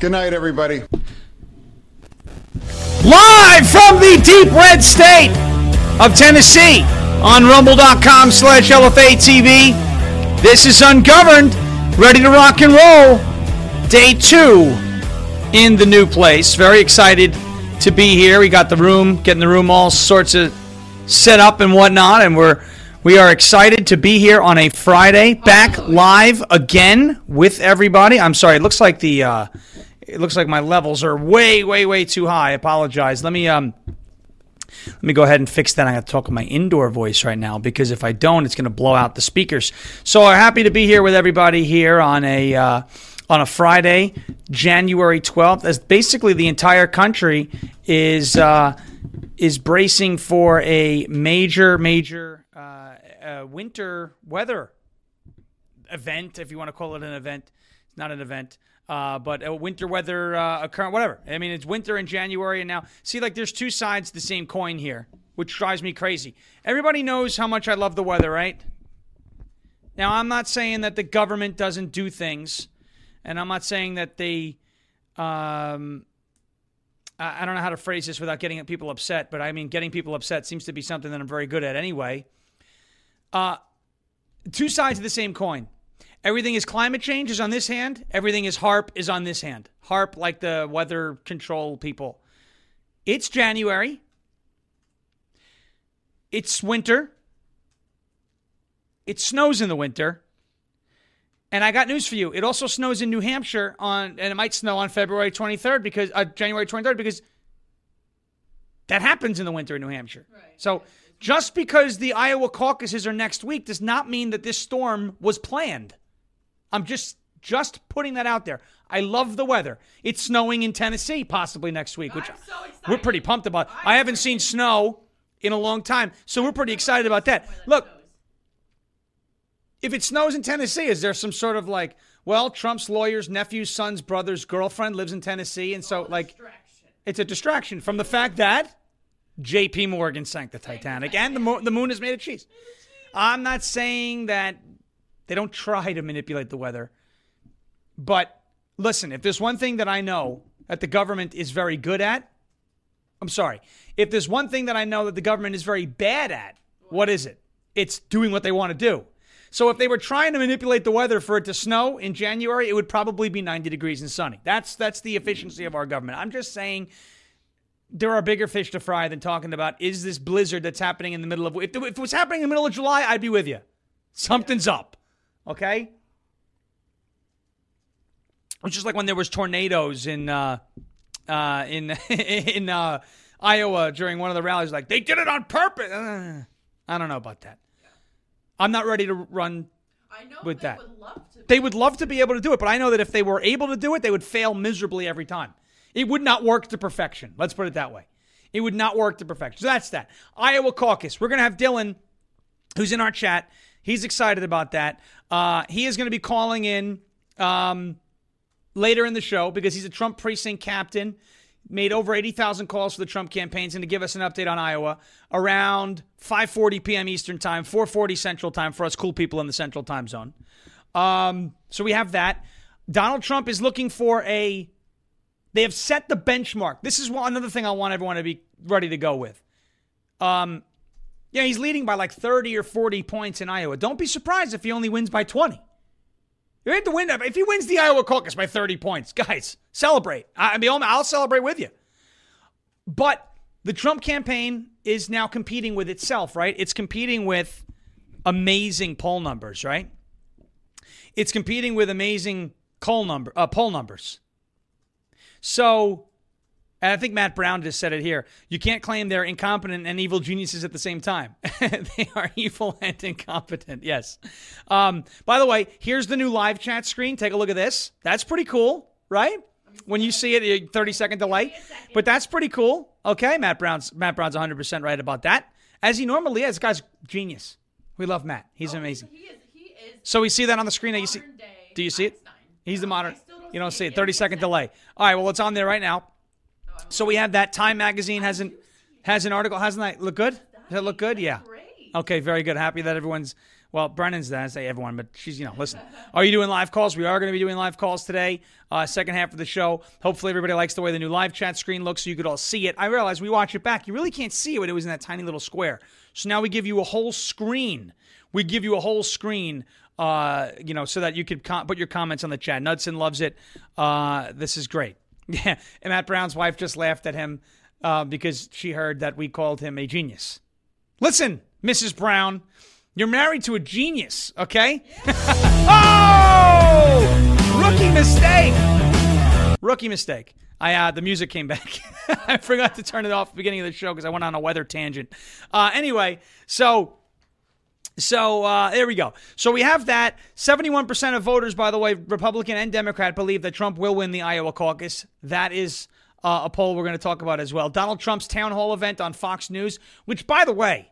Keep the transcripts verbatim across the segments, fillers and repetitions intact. Good night, everybody. Live from the deep red state of Tennessee on rumble.com slash LFA TV. This is Ungoverned, ready to rock and roll. Day two in the new place. Very excited to be here. We got the room, getting the room all sorts of set up and whatnot, and we're we are excited to be here on a Friday, back live again with everybody. I'm sorry, it looks like the uh, it looks like my levels are way, way, way too high. I apologize. Let me um, let me go ahead and fix that. I got to talk with my indoor voice right now, because if I don't, it's going to blow out the speakers. So I'm happy to be here with everybody here on a uh, on a Friday, January twelfth, as basically the entire country is uh, is bracing for a major, major uh, uh, winter weather event, if you want to call it an event. It's not an event. Uh, but a winter weather uh, occurrence, whatever. I mean, it's winter in January, and now, see, like, there's two sides to the same coin here, which drives me crazy. Everybody knows how much I love the weather, right? Now, I'm not saying that the government doesn't do things, and I'm not saying that they, um, I, I don't know how to phrase this without getting people upset, but I mean, getting people upset seems to be something that I'm very good at anyway. Uh, two sides of the same coin. Everything is climate change is on this hand. Everything is HAARP is on this hand. HAARP, like the weather control people. It's January. It's winter. It snows in the winter. And I got news for you. It also snows in New Hampshire on, and it might snow on February twenty-third because uh, January twenty-third, because that happens in the winter in New Hampshire. Right. So just because the Iowa caucuses are next week does not mean that this storm was planned. I'm just just putting that out there. I love the weather. It's snowing in Tennessee possibly next week, which I'm so excited. We're pretty pumped about. I'm I haven't excited. seen snow in a long time, so we're pretty excited about that. Look, if it snows in Tennessee, is there some sort of like, well, Trump's lawyer's nephew's son's brother's girlfriend lives in Tennessee, and so like it's a distraction from the fact that J P. Morgan sank the Titanic, and the, mo- the moon is made of cheese. I'm not saying that they don't try to manipulate the weather. But listen, if there's one thing that I know that the government is very good at, I'm sorry. If there's one thing that I know that the government is very bad at, what is it? It's doing what they want to do. So if they were trying to manipulate the weather for it to snow in January, it would probably be ninety degrees and sunny. That's that's the efficiency of our government. I'm just saying there are bigger fish to fry than talking about, is this blizzard that's happening in the middle of... If it was happening in the middle of July, I'd be with you. Something's up. Okay? It's just like when there was tornadoes in uh, uh, in in uh, Iowa during one of the rallies. Like, they did it on purpose. Uh, I don't know about that. Yeah. I'm not ready to run I know with they that. Would love to be- they would love to be able to do it, but I know that if they were able to do it, they would fail miserably every time. It would not work to perfection. Let's put it that way. It would not work to perfection. So that's that. Iowa caucus. We're going to have Dylan, who's in our chat. He's excited about that. Uh, he is going to be calling in um, later in the show because he's a Trump precinct captain, made over eighty thousand calls for the Trump campaign. He's going to give us an update on Iowa around five forty p.m. Eastern time, four forty Central time for us cool people in the Central time zone. Um, so we have that. Donald Trump is looking for a... They have set the benchmark. This is one, another thing I want everyone to be ready to go with. Um, yeah, he's leading by like thirty or forty points in Iowa. Don't be surprised if he only wins by twenty. You have to win. If he wins the Iowa caucus by thirty points, guys, celebrate. I mean, I'll celebrate with you. But the Trump campaign is now competing with itself, right? It's competing with amazing poll numbers, right? It's competing with amazing poll number uh, poll numbers. So, and I think Matt Brown just said it here, you can't claim they're incompetent and evil geniuses at the same time. They are evil and incompetent, yes. Um, by the way, here's the new live chat screen. Take a look at this. That's pretty cool, right? When you see it, thirty-second delay. But that's pretty cool. Okay, Matt Brown's Matt Brown's one hundred percent right about that, as he normally is. This guy's genius. We love Matt. He's oh, amazing. He is, he is so we see that on the screen. You see, do you see it? He's the modern... You don't see it. thirty-second delay. All right, well, it's on there right now. So we have that. Time Magazine has an, has an article. Hasn't that look good? Does that look good? Yeah. Okay, very good. Happy that everyone's Well, Brennan's that. I say everyone, but she's, you know, listen. Are you doing live calls? We are going to be doing live calls today, uh, second half of the show. Hopefully everybody likes the way the new live chat screen looks so you could all see it. I realize we watch it back. You really can't see what it was in that tiny little square. So now we give you a whole screen. We give you a whole screen, uh, you know, so that you could com- put your comments on the chat. Knudsen loves it. Uh, this is great. Yeah, and Matt Brown's wife just laughed at him uh, because she heard that we called him a genius. Listen, Missus Brown, you're married to a genius, okay? Oh! Rookie mistake! Rookie mistake. I uh, the music came back. I forgot to turn it off at the beginning of the show because I went on a weather tangent. Uh, anyway, so... So uh, there we go. So we have that. seventy-one percent of voters, by the way, Republican and Democrat, believe that Trump will win the Iowa caucus. That is uh, a poll we're going to talk about as well. Donald Trump's town hall event on Fox News, which, by the way,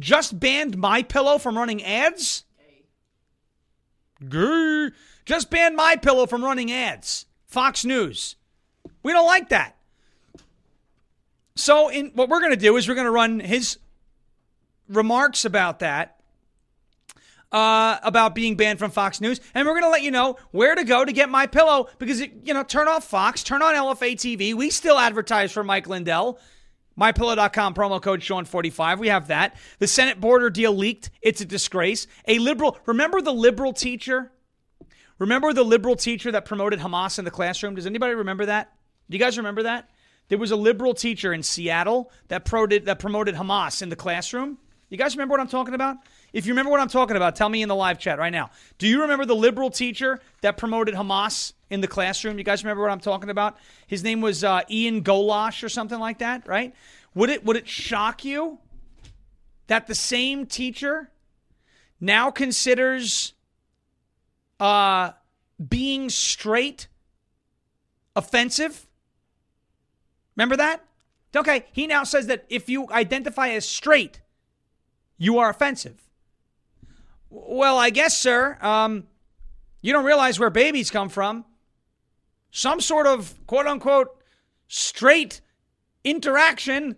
just banned MyPillow from running ads. Gay. Just banned MyPillow from running ads. Fox News. We don't like that. So in what we're going to do is we're going to run his remarks about that. Uh, about being banned from Fox News, and we're going to let you know where to go to get MyPillow because, it, you know, turn off Fox, turn on L F A T V. We still advertise for Mike Lindell. My Pillow dot com, promo code Sean forty-five. We have that. The Senate border deal leaked. It's a disgrace. A liberal, remember the liberal teacher? Remember the liberal teacher that promoted Hamas in the classroom? Does anybody remember that? Do you guys remember that? There was a liberal teacher in Seattle that, pro- that promoted Hamas in the classroom. You guys remember what I'm talking about? If you remember what I'm talking about, tell me in the live chat right now. Do you remember the liberal teacher that promoted Hamas in the classroom? You guys remember what I'm talking about? His name was uh, Ian Golash or something like that, right? Would it would it shock you that the same teacher now considers uh, being straight offensive? Remember that? Okay, he now says that if you identify as straight, you are offensive. Well, I guess, sir, um, you don't realize where babies come from. Some sort of, quote-unquote, straight interaction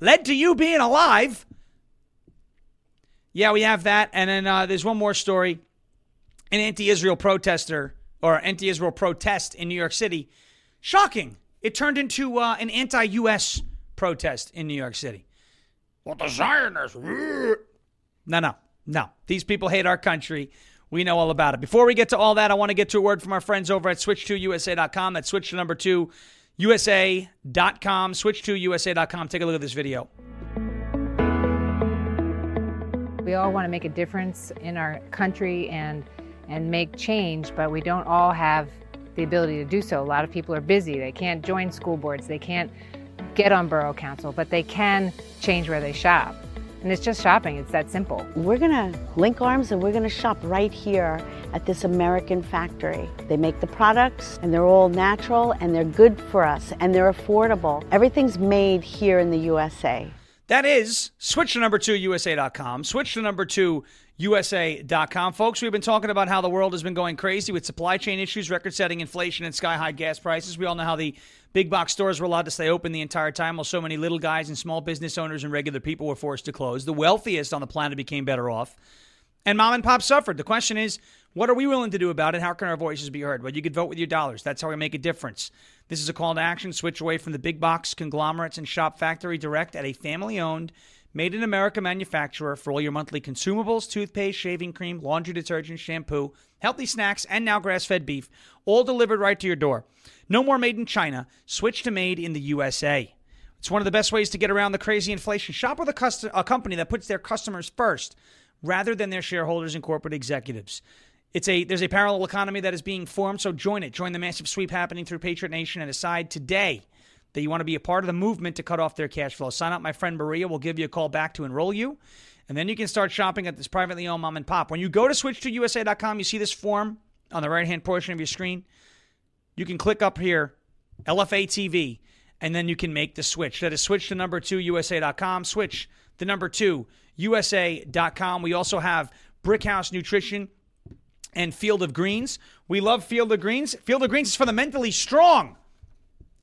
led to you being alive. Yeah, we have that. And then uh, there's one more story. An anti-Israel protester or anti-Israel protest in New York City. Shocking. It turned into uh, an anti-U S protest in New York City. Well, the Zionists. No, no, no. These people hate our country. We know all about it. Before we get to all that, I want to get to a word from our friends over at switch two U S A dot com. That's switch to number two, U S A dot com, switch two U S A dot com. Take a look at this video. We all want to make a difference in our country and and make change, but we don't all have the ability to do so. A lot of people are busy. They can't join school boards. They can't get on borough council, but they can change where they shop. And it's just shopping, it's that simple. We're gonna link arms and we're gonna shop right here at this American factory. They make the products and they're all natural and they're good for us and they're affordable. Everything's made here in the U S A. That is switch to number two, U S A dot com, switch to number two, U S A dot com. Folks, we've been talking about how the world has been going crazy with supply chain issues, record-setting inflation, and sky-high gas prices. We all know how the big-box stores were allowed to stay open the entire time while so many little guys and small business owners and regular people were forced to close. The wealthiest on the planet became better off, and mom and pop suffered. The question is, what are we willing to do about it? How can our voices be heard? Well, you could vote with your dollars. That's how we make a difference. This is a call to action. Switch away from the big-box conglomerates and shop factory direct at a family-owned, made in America manufacturer for all your monthly consumables, toothpaste, shaving cream, laundry detergent, shampoo, healthy snacks, and now grass-fed beef, all delivered right to your door. No more made in China. Switch to made in the U S A. It's one of the best ways to get around the crazy inflation. Shop with a, custom- a company that puts their customers first rather than their shareholders and corporate executives. It's a There's a parallel economy that is being formed, so join it. Join the massive sweep happening through Patriot Nation and decide today that you want to be a part of the movement to cut off their cash flow. Sign up. My friend Maria will give you a call back to enroll you, and then you can start shopping at this privately owned mom and pop. When you go to switch to U S A dot com, you see this form on the right-hand portion of your screen. You can click up here, L F A T V, and then you can make the switch. That is switch to number two, U S A dot com. Switch to number two, U S A dot com. We also have Brickhouse Nutrition and Field of Greens. We love Field of Greens. Field of Greens is for the mentally strong.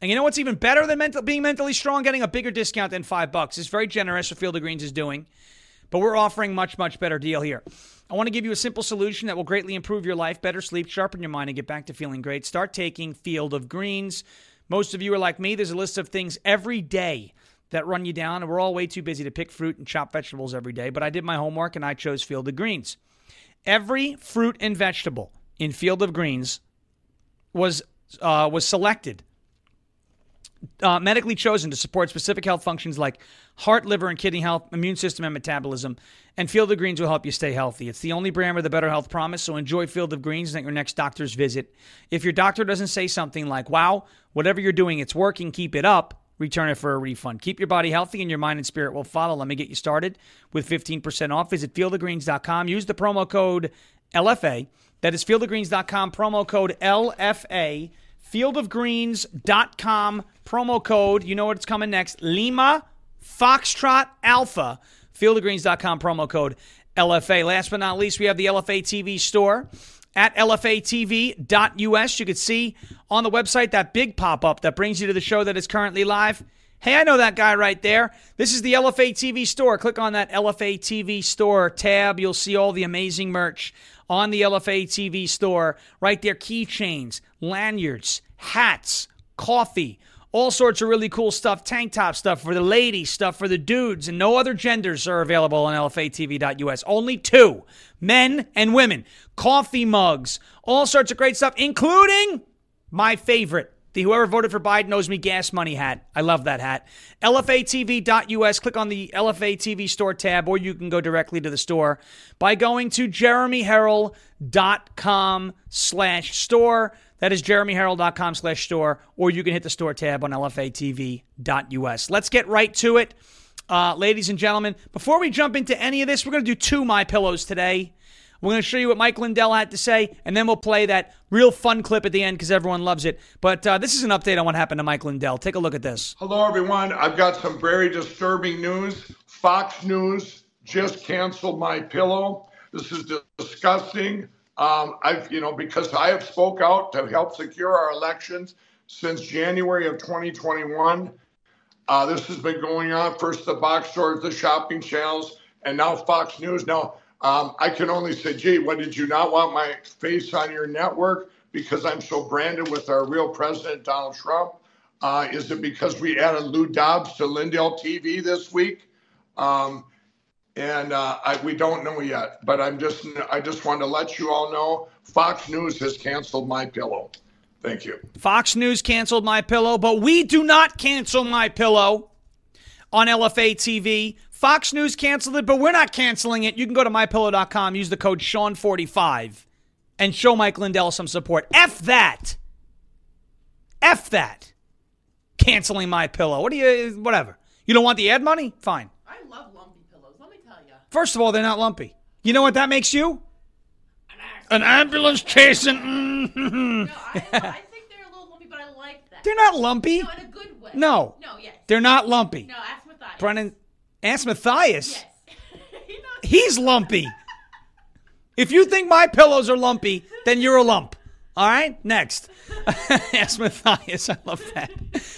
And you know what's even better than mental, being mentally strong? Getting a bigger discount than five bucks. It's very generous what Field of Greens is doing. But we're offering much, much better deal here. I want to give you a simple solution that will greatly improve your life, better sleep, sharpen your mind, and get back to feeling great. Start taking Field of Greens. Most of you are like me. There's a list of things every day that run you down, and we're all way too busy to pick fruit and chop vegetables every day. But I did my homework, and I chose Field of Greens. Every fruit and vegetable in Field of Greens was uh, was selected, uh, medically chosen to support specific health functions like heart, liver, and kidney health, immune system, and metabolism. And Field of Greens will help you stay healthy. It's the only brand with a better health promise, so enjoy Field of Greens at your next doctor's visit. If your doctor doesn't say something like, wow, whatever you're doing, it's working, keep it up, return it for a refund. Keep your body healthy and your mind and spirit will follow. Let me get you started with fifteen percent off. Visit field of greens dot com. Use the promo code L F A. That is field of greens dot com, promo code L F A. field of greens dot com, promo code. You know what's coming next. Lima Foxtrot Alpha. field of greens dot com, promo code L F A. Last but not least, we have the L F A T V store at L F A T V dot U S. You can see on the website that big pop-up that brings you to the show that is currently live. Hey, I know that guy right there. This is the L F A T V store. Click on that L F A T V store tab. You'll see all the amazing merch on the L F A T V store. Right there, keychains, lanyards, hats, coffee, all sorts of really cool stuff, tank top stuff for the ladies, stuff for the dudes, and no other genders are available on L F A T V dot U S. Only two, men and women, coffee mugs, all sorts of great stuff, including my favorite, the whoever voted for Biden owes me gas money hat. I love that hat. L F A T V dot U S. Click on the L F A T V store tab, or you can go directly to the store by going to jeremy herald dot com slash store. That is jeremy herald dot com slash store, or you can hit the store tab on L F A T V dot U S. Let's get right to it, uh, ladies and gentlemen. Before we jump into any of this, we're going to do two MyPillows today. We're going to show you what Mike Lindell had to say, and then we'll play that real fun clip at the end because everyone loves it. But uh, this is an update on what happened to Mike Lindell. Take a look at this. Hello, everyone. I've got some very disturbing news. Fox News just canceled MyPillow. This is disgusting. Um, I've, you know, because I have spoke out to help secure our elections since January of twenty twenty-one. Uh, this has been going on. First, the box stores, the shopping channels, and now Fox News. Now, um, I can only say, gee, what did you not want my face on your network? Because I'm so branded with our real president, Donald Trump. Uh, is it because we added Lou Dobbs to Lindell T V this week? Um, And uh, I, we don't know yet, but I'm just I just wanted to let you all know Fox News has canceled MyPillow. Thank you. Fox News canceled MyPillow, but we do not cancel MyPillow on L F A T V. Fox News canceled it, but we're not canceling it. You can go to my pillow dot com, use the code Sean forty-five, and show Mike Lindell some support. F that. F that. Canceling MyPillow. What do you? Whatever. You don't want the ad money? Fine. I love lumpy. First of all, they're not lumpy. You know what that makes you? An, an ambulance chasing. Mm-hmm. No, I, I think they're a little lumpy, but I like that. They're not lumpy. No, in a good way. No. No, yes. They're not lumpy. No, ask Matthias. Brennan, ask Matthias. Yes. he He's lumpy. If you think my pillows are lumpy, then you're a lump. All right? Next. Ask Matthias. I love that.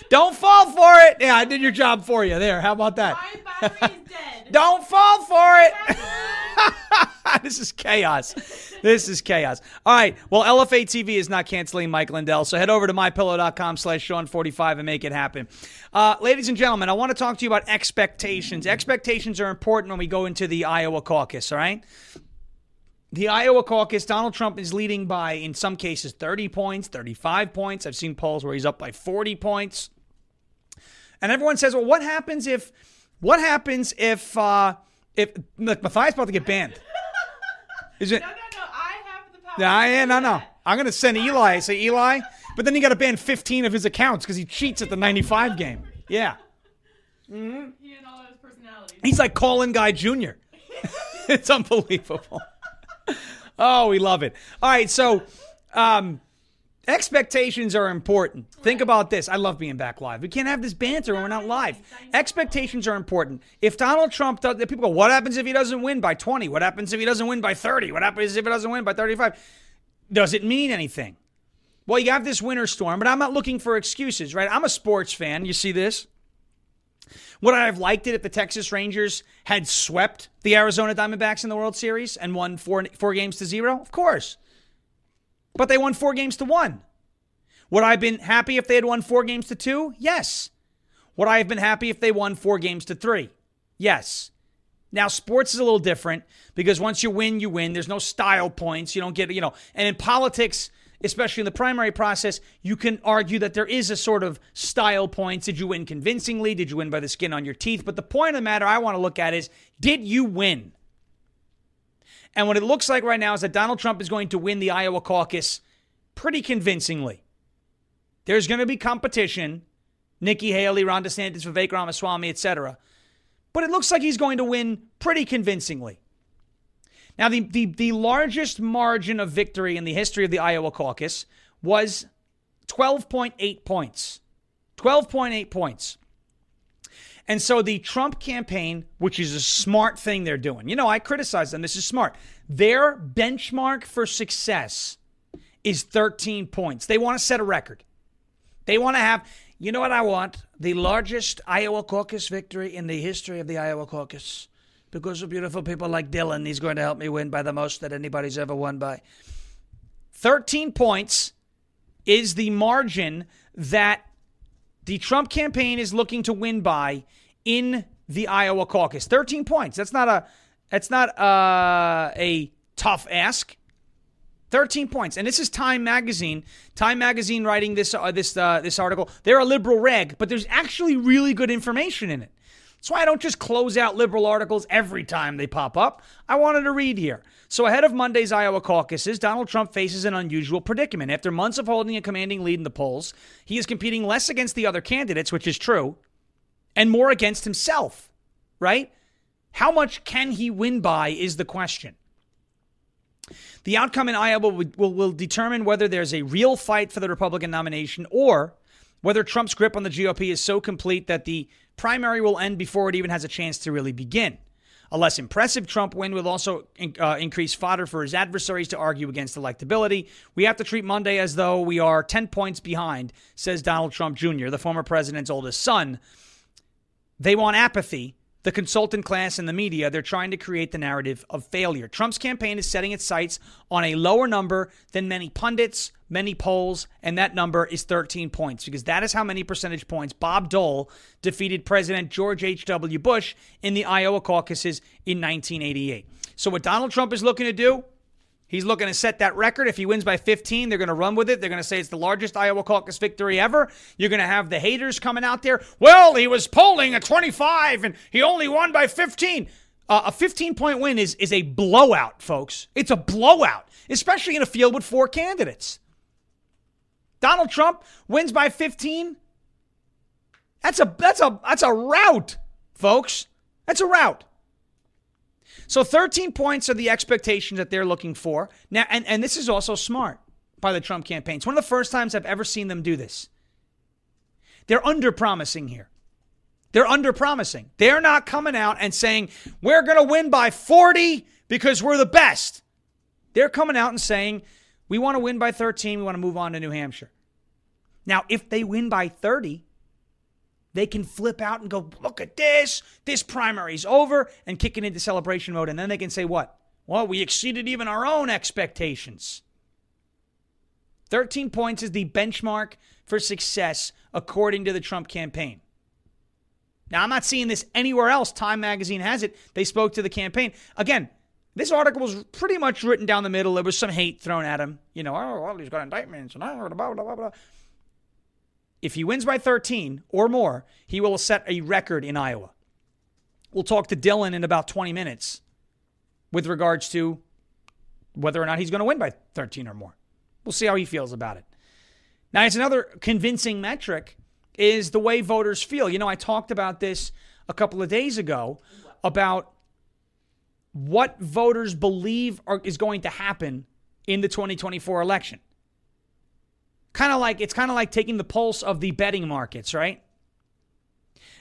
Don't fall for it. Yeah, I did your job for you. There. How about that? My battery's dead. Don't fall for it. This is chaos. This is chaos. All right. Well, L F A T V is not canceling Mike Lindell, so head over to mypillow.com slash Sean45 and make it happen. Uh, ladies and gentlemen, I want to talk to you about expectations. Expectations are important when we go into the Iowa caucus, all right? The Iowa caucus, Donald Trump is leading by, in some cases, thirty points, thirty-five points. I've seen polls where he's up by forty points. And everyone says, well, what happens if, what happens if, uh, if, look, Matthias is about to get banned. Is it? No, no, no, I have the power. Nah, yeah, no, no, no. I'm going to send Eli. I say, Eli, but then you got to ban fifteen of his accounts because he cheats at the ninety-five game. Yeah. Mm-hmm. He had all those personalities. He's like Colin Guy Junior It's unbelievable. Oh, we love it. All right, so um, expectations are important. Think about this. I love being back live. We can't have this banter when we're not live. Expectations are important. If Donald Trump does, people go, what happens if he doesn't win by twenty? What happens if he doesn't win by thirty? What happens if he doesn't win by thirty-five? Does it mean anything? Well, you have this winter storm, but I'm not looking for excuses, right? I'm a sports fan. You see this? Would I have liked it if the Texas Rangers had swept the Arizona Diamondbacks in the World Series and won four, four games to zero? Of course. But they won four games to one. Would I have been happy if they had won four games to two? Yes. Would I have been happy if they won four games to three? Yes. Now, sports is a little different because once you win, you win. There's no style points. You don't get, you know, and in politics, especially in the primary process, you can argue that there is a sort of style points. Did you win convincingly? Did you win by the skin on your teeth? But the point of the matter I want to look at is, did you win? And what it looks like right now is that Donald Trump is going to win the Iowa caucus pretty convincingly. There's going to be competition. Nikki Haley, Ron DeSantis, Vivek Ramaswamy, et cetera. But it looks like he's going to win pretty convincingly. Now, the, the, the largest margin of victory in the history of the Iowa caucus was twelve point eight points. twelve point eight points. And so the Trump campaign, which is a smart thing they're doing. You know, I criticize them. This is smart. Their benchmark for success is thirteen points. They want to set a record. They want to have... You know what I want? The largest Iowa caucus victory in the history of the Iowa caucus. Because of beautiful people like Dylan, he's going to help me win by the most that anybody's ever won by. thirteen points is the margin that the Trump campaign is looking to win by in the Iowa caucus. thirteen points. That's not a that's not a, a tough ask. thirteen points. And this is Time Magazine. Time Magazine writing this uh, this uh, this article. They're a liberal rag, but there's actually really good information in it. That's why I don't just close out liberal articles every time they pop up. I wanted to read here. So ahead of Monday's Iowa caucuses, Donald Trump faces an unusual predicament. After months of holding a commanding lead in the polls, he is competing less against the other candidates, which is true, and more against himself, right? How much can he win by is the question. The outcome in Iowa will, will, will determine whether there's a real fight for the Republican nomination or whether Trump's grip on the G O P is so complete that the primary will end before it even has a chance to really begin. A less impressive Trump win will also uh, increase fodder for his adversaries to argue against electability. We have to treat Monday as though we are ten points behind, says Donald Trump Junior, the former president's oldest son. They want apathy. The consultant class and the media, they're trying to create the narrative of failure. Trump's campaign is setting its sights on a lower number than many pundits, many polls, and that number is thirteen points because that is how many percentage points Bob Dole defeated President George H W. Bush in the Iowa caucuses in nineteen eighty-eight. So what Donald Trump is looking to do, he's looking to set that record. If he wins by fifteen, they're going to run with it. They're going to say it's the largest Iowa caucus victory ever. You're going to have the haters coming out there. Well, he was polling at twenty-five and he only won by fifteen. Uh, a fifteen-point win is, is a blowout, folks. It's a blowout, especially in a field with four candidates. Donald Trump wins by fifteen. That's a, that's a, that's a rout, folks. That's a rout. So thirteen points are the expectations that they're looking for. Now, and, and this is also smart by the Trump campaign. It's one of the first times I've ever seen them do this. They're under-promising here. They're under-promising. They're not coming out and saying, we're going to win by forty because we're the best. They're coming out and saying, we want to win by thirteen. We want to move on to New Hampshire. Now, if they win by thirty, they can flip out and go, look at this. This primary's over and kick it into celebration mode. And then they can say what? Well, we exceeded even our own expectations. thirteen points is the benchmark for success, according to the Trump campaign. Now, I'm not seeing this anywhere else. Time Magazine has it. They spoke to the campaign. Again, this article was pretty much written down the middle. There was some hate thrown at him. You know, oh, well, he's got indictments and blah, blah, blah, blah. If he wins by thirteen or more, he will set a record in Iowa. We'll talk to Dylan in about twenty minutes with regards to whether or not he's going to win by thirteen or more. We'll see how he feels about it. Now, it's another convincing metric is the way voters feel. You know, I talked about this a couple of days ago about what voters believe are, is going to happen in the twenty twenty-four election. Kind of like, it's kind of like taking the pulse of the betting markets, right?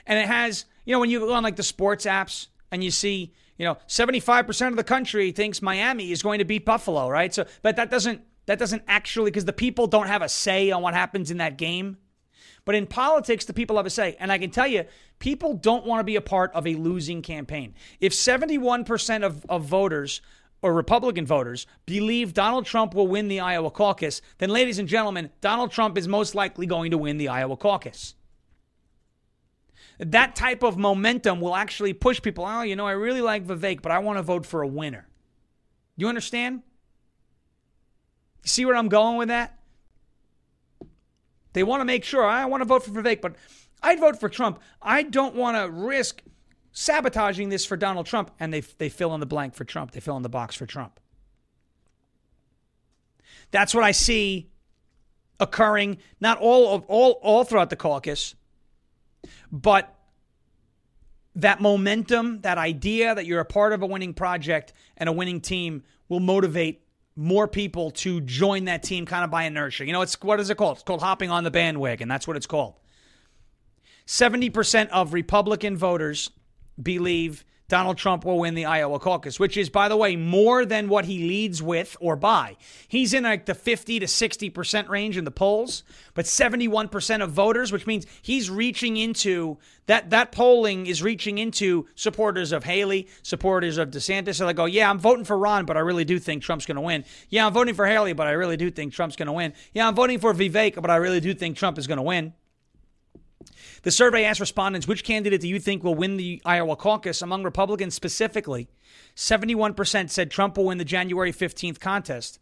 And it has, you know, when you go on like the sports apps and you see, you know, seventy-five percent of the country thinks Miami is going to beat Buffalo, right? So, but that doesn't, that doesn't actually, because the people don't have a say on what happens in that game. But in politics, the people have a say. And I can tell you, people don't want to be a part of a losing campaign. If seventy-one percent of, of voters or Republican voters believe Donald Trump will win the Iowa caucus, then, ladies and gentlemen, Donald Trump is most likely going to win the Iowa caucus. That type of momentum will actually push people, oh, you know, I really like Vivek, but I want to vote for a winner. You understand? You see where I'm going with that? They want to make sure, I want to vote for Vivek, but I'd vote for Trump. I don't want to risk sabotaging this for Donald Trump. And they they fill in the blank for Trump. They fill in the box for Trump. That's what I see occurring, not all of all all throughout the caucus, but that momentum, that idea that you're a part of a winning project and a winning team will motivate more people to join that team kind of by inertia. You know, it's, what is it called? It's called hopping on the bandwagon. That's what it's called. seventy percent of Republican voters believe Donald Trump will win the Iowa caucus, which is, by the way, more than what he leads with or by. He's in like the fifty to sixty percent range in the polls, but seventy-one percent of voters, which means he's reaching into, that that polling is reaching into supporters of Haley, supporters of DeSantis. So they go, yeah, I'm voting for Ron, but I really do think Trump's going to win. Yeah, I'm voting for Haley, but I really do think Trump's going to win. Yeah, I'm voting for Vivek, but I really do think Trump is going to win. The survey asked respondents, which candidate do you think will win the Iowa caucus? Among Republicans specifically, seventy-one percent said Trump will win the January fifteenth contest.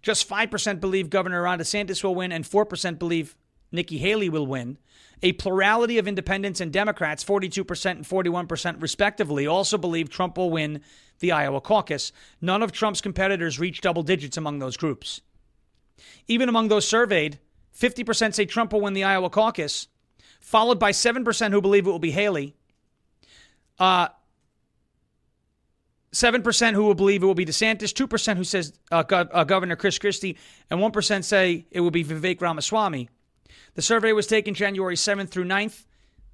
Just five percent believe Governor Ron DeSantis will win, and four percent believe Nikki Haley will win. A plurality of independents and Democrats, forty-two percent and forty-one percent respectively, also believe Trump will win the Iowa caucus. None of Trump's competitors reach double digits among those groups. Even among those surveyed, fifty percent say Trump will win the Iowa caucus, followed by seven percent who believe it will be Haley, uh, seven percent who will believe it will be DeSantis, two percent who says uh, Gov- uh, Governor Chris Christie, and one percent say it will be Vivek Ramaswamy. The survey was taken January seventh through ninth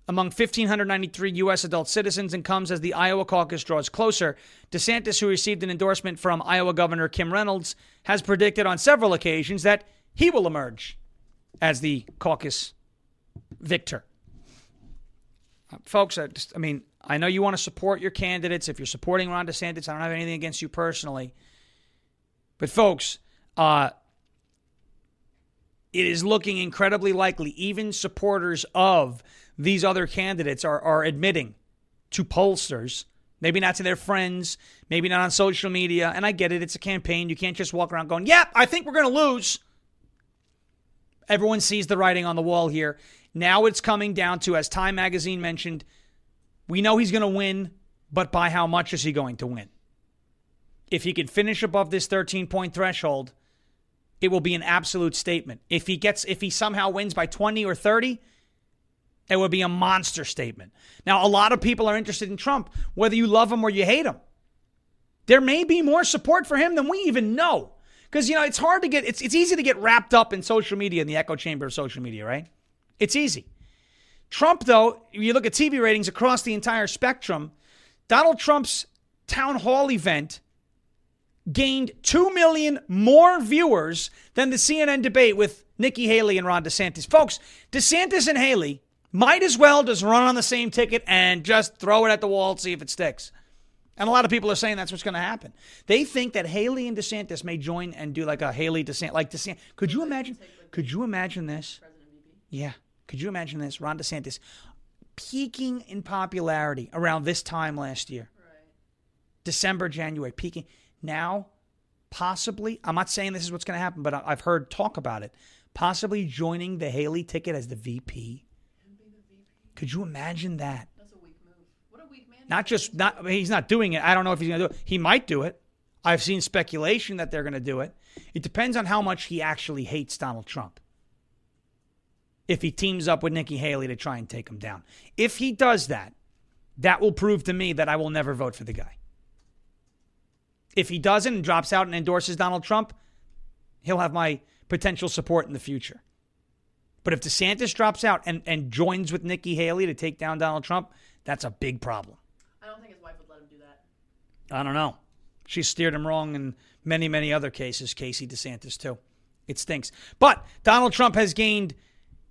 among one thousand five hundred ninety-three U S adult citizens and comes as the Iowa caucus draws closer. DeSantis, who received an endorsement from Iowa Governor Kim Reynolds, has predicted on several occasions that he will emerge as the caucus victor. Folks, I, just, I mean, I know you want to support your candidates. If you're supporting Ron DeSantis, I don't have anything against you personally. But folks, uh, it is looking incredibly likely. Even supporters of these other candidates are, are admitting to pollsters, maybe not to their friends, maybe not on social media. And I get it. It's a campaign. You can't just walk around going, yep, yeah, I think we're going to lose. Everyone sees the writing on the wall here. Now it's coming down to, as Time Magazine mentioned, we know he's going to win, but by how much is he going to win? If he can finish above this thirteen-point threshold, it will be an absolute statement. If he gets, if he somehow wins by twenty or thirty, it would be a monster statement. Now, a lot of people are interested in Trump, whether you love him or you hate him. There may be more support for him than we even know. Because, you know, it's hard to get, it's it's easy to get wrapped up in social media, in the echo chamber of social media, right? It's easy. Trump, though, you look at T V ratings across the entire spectrum, Donald Trump's town hall event gained two million more viewers than the C N N debate with Nikki Haley and Ron DeSantis. Folks, DeSantis and Haley might as well just run on the same ticket and just throw it at the wall and see if it sticks. And a lot of people are saying that's what's going to happen. They think that Haley and DeSantis may join and do like a Haley DeSantis, like DeSantis. Could you imagine? Could you imagine this? Yeah. Could you imagine this? Ron DeSantis peaking in popularity around this time last year. Right. December, January, peaking. Now, possibly, I'm not saying this is what's going to happen, but I've heard talk about it, possibly joining the Haley ticket as the V P. Could you imagine that? Not just, not he's not doing it. I don't know if he's going to do it. He might do it. I've seen speculation that they're going to do it. It depends on how much he actually hates Donald Trump. If he teams up with Nikki Haley to try and take him down. If he does that, that will prove to me that I will never vote for the guy. If he doesn't and drops out and endorses Donald Trump, he'll have my potential support in the future. But if DeSantis drops out and, and joins with Nikki Haley to take down Donald Trump, that's a big problem. I don't think his wife would let him do that. I don't know. She steered him wrong in many, many other cases. Casey DeSantis, too. It stinks. But Donald Trump has gained,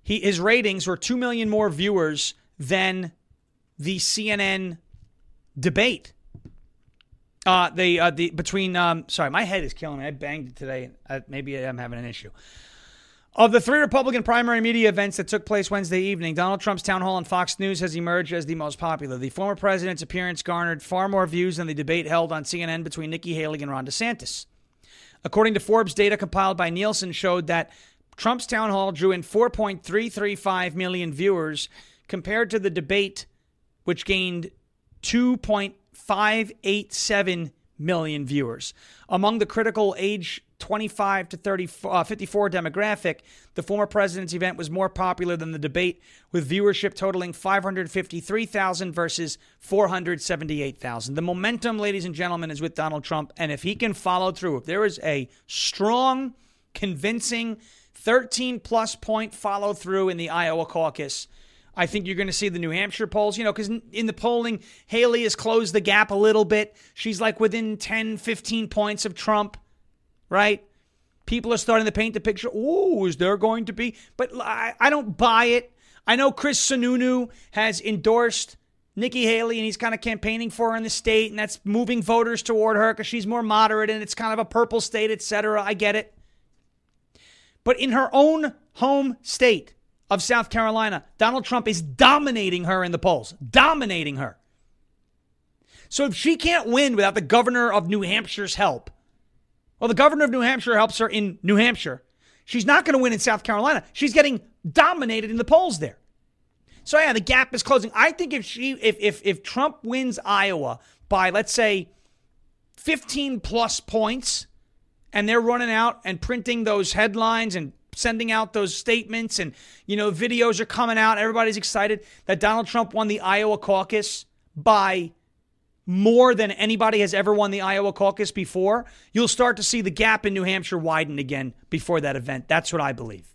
He, his ratings were two million more viewers than the C N N debate. Uh, the, uh, the between, um, sorry, my head is killing me. I banged it today. I, maybe I'm having an issue. Of the three Republican primary media events that took place Wednesday evening, Donald Trump's town hall on Fox News has emerged as the most popular. The former president's appearance garnered far more views than the debate held on C N N between Nikki Haley and Ron DeSantis. According to Forbes, data compiled by Nielsen showed that Trump's town hall drew in four point three three five million viewers compared to the debate, which gained two point five eight seven million viewers. Among the critical age twenty-five to thirty, uh, fifty-four demographic, the former president's event was more popular than the debate, with viewership totaling five hundred fifty-three thousand versus four hundred seventy-eight thousand. The momentum, ladies and gentlemen, is with Donald Trump, and if he can follow through, if there is a strong, convincing thirteen-plus point follow-through in the Iowa caucus, I think you're going to see the New Hampshire polls, you know, because in the polling, Haley has closed the gap a little bit. She's like within ten, fifteen points of Trump, right? People are starting to paint the picture. Ooh, is there going to be? But I, I don't buy it. I know Chris Sununu has endorsed Nikki Haley, and he's kind of campaigning for her in the state, and that's moving voters toward her because she's more moderate, and it's kind of a purple state, et cetera. I get it. But in her own home state of South Carolina, Donald Trump is dominating her in the polls, dominating her. So if she can't win without the governor of New Hampshire's help, well, the governor of New Hampshire helps her in New Hampshire, she's not going to win in South Carolina. She's getting dominated in the polls there. So yeah, the gap is closing. I think if she, if if if Trump wins Iowa by, let's say, fifteen plus points, and they're running out and printing those headlines and sending out those statements, and, you know, videos are coming out, everybody's excited that Donald Trump won the Iowa caucus by more than anybody has ever won the Iowa caucus before, you'll start to see the gap in New Hampshire widen again before that event. That's what I believe.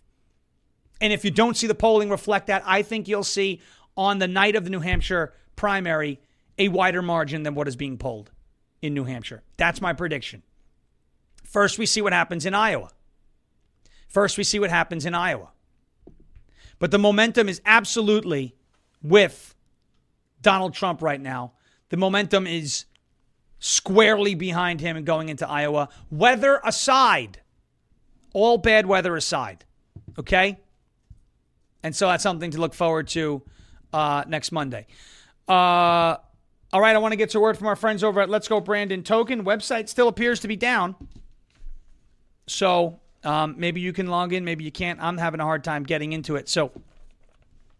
And if you don't see the polling reflect that, I think you'll see on the night of the New Hampshire primary a wider margin than what is being polled in New Hampshire. That's my prediction. First, we see what happens in Iowa. First, we see what happens in Iowa. But the momentum is absolutely with Donald Trump right now. The momentum is squarely behind him and going into Iowa. Weather aside, all bad weather aside, okay? And so that's something to look forward to uh, next Monday. Uh, all right, I want to get to a word from our friends over at Let's Go Brandon Token. Website still appears to be down. So... Um, maybe you can log in, maybe you can't. I'm having a hard time getting into it. So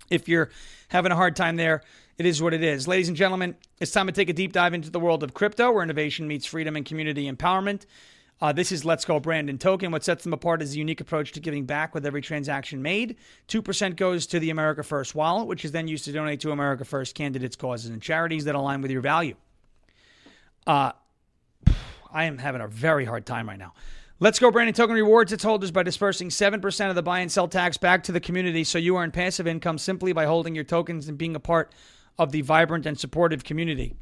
if you're having a hard time there, it is what it is. Ladies and gentlemen, it's time to take a deep dive into the world of crypto, where innovation meets freedom and community empowerment. Uh, this is Let's Go Brandon Token. What sets them apart is the unique approach to giving back with every transaction made. two percent goes to the America First wallet, which is then used to donate to America First candidates, causes, and charities that align with your value. Uh, I am having a very hard time right now. Let's Go Brandon Token rewards its holders by dispersing seven percent of the buy and sell tax back to the community, so you earn passive income simply by holding your tokens and being a part of the vibrant and supportive community.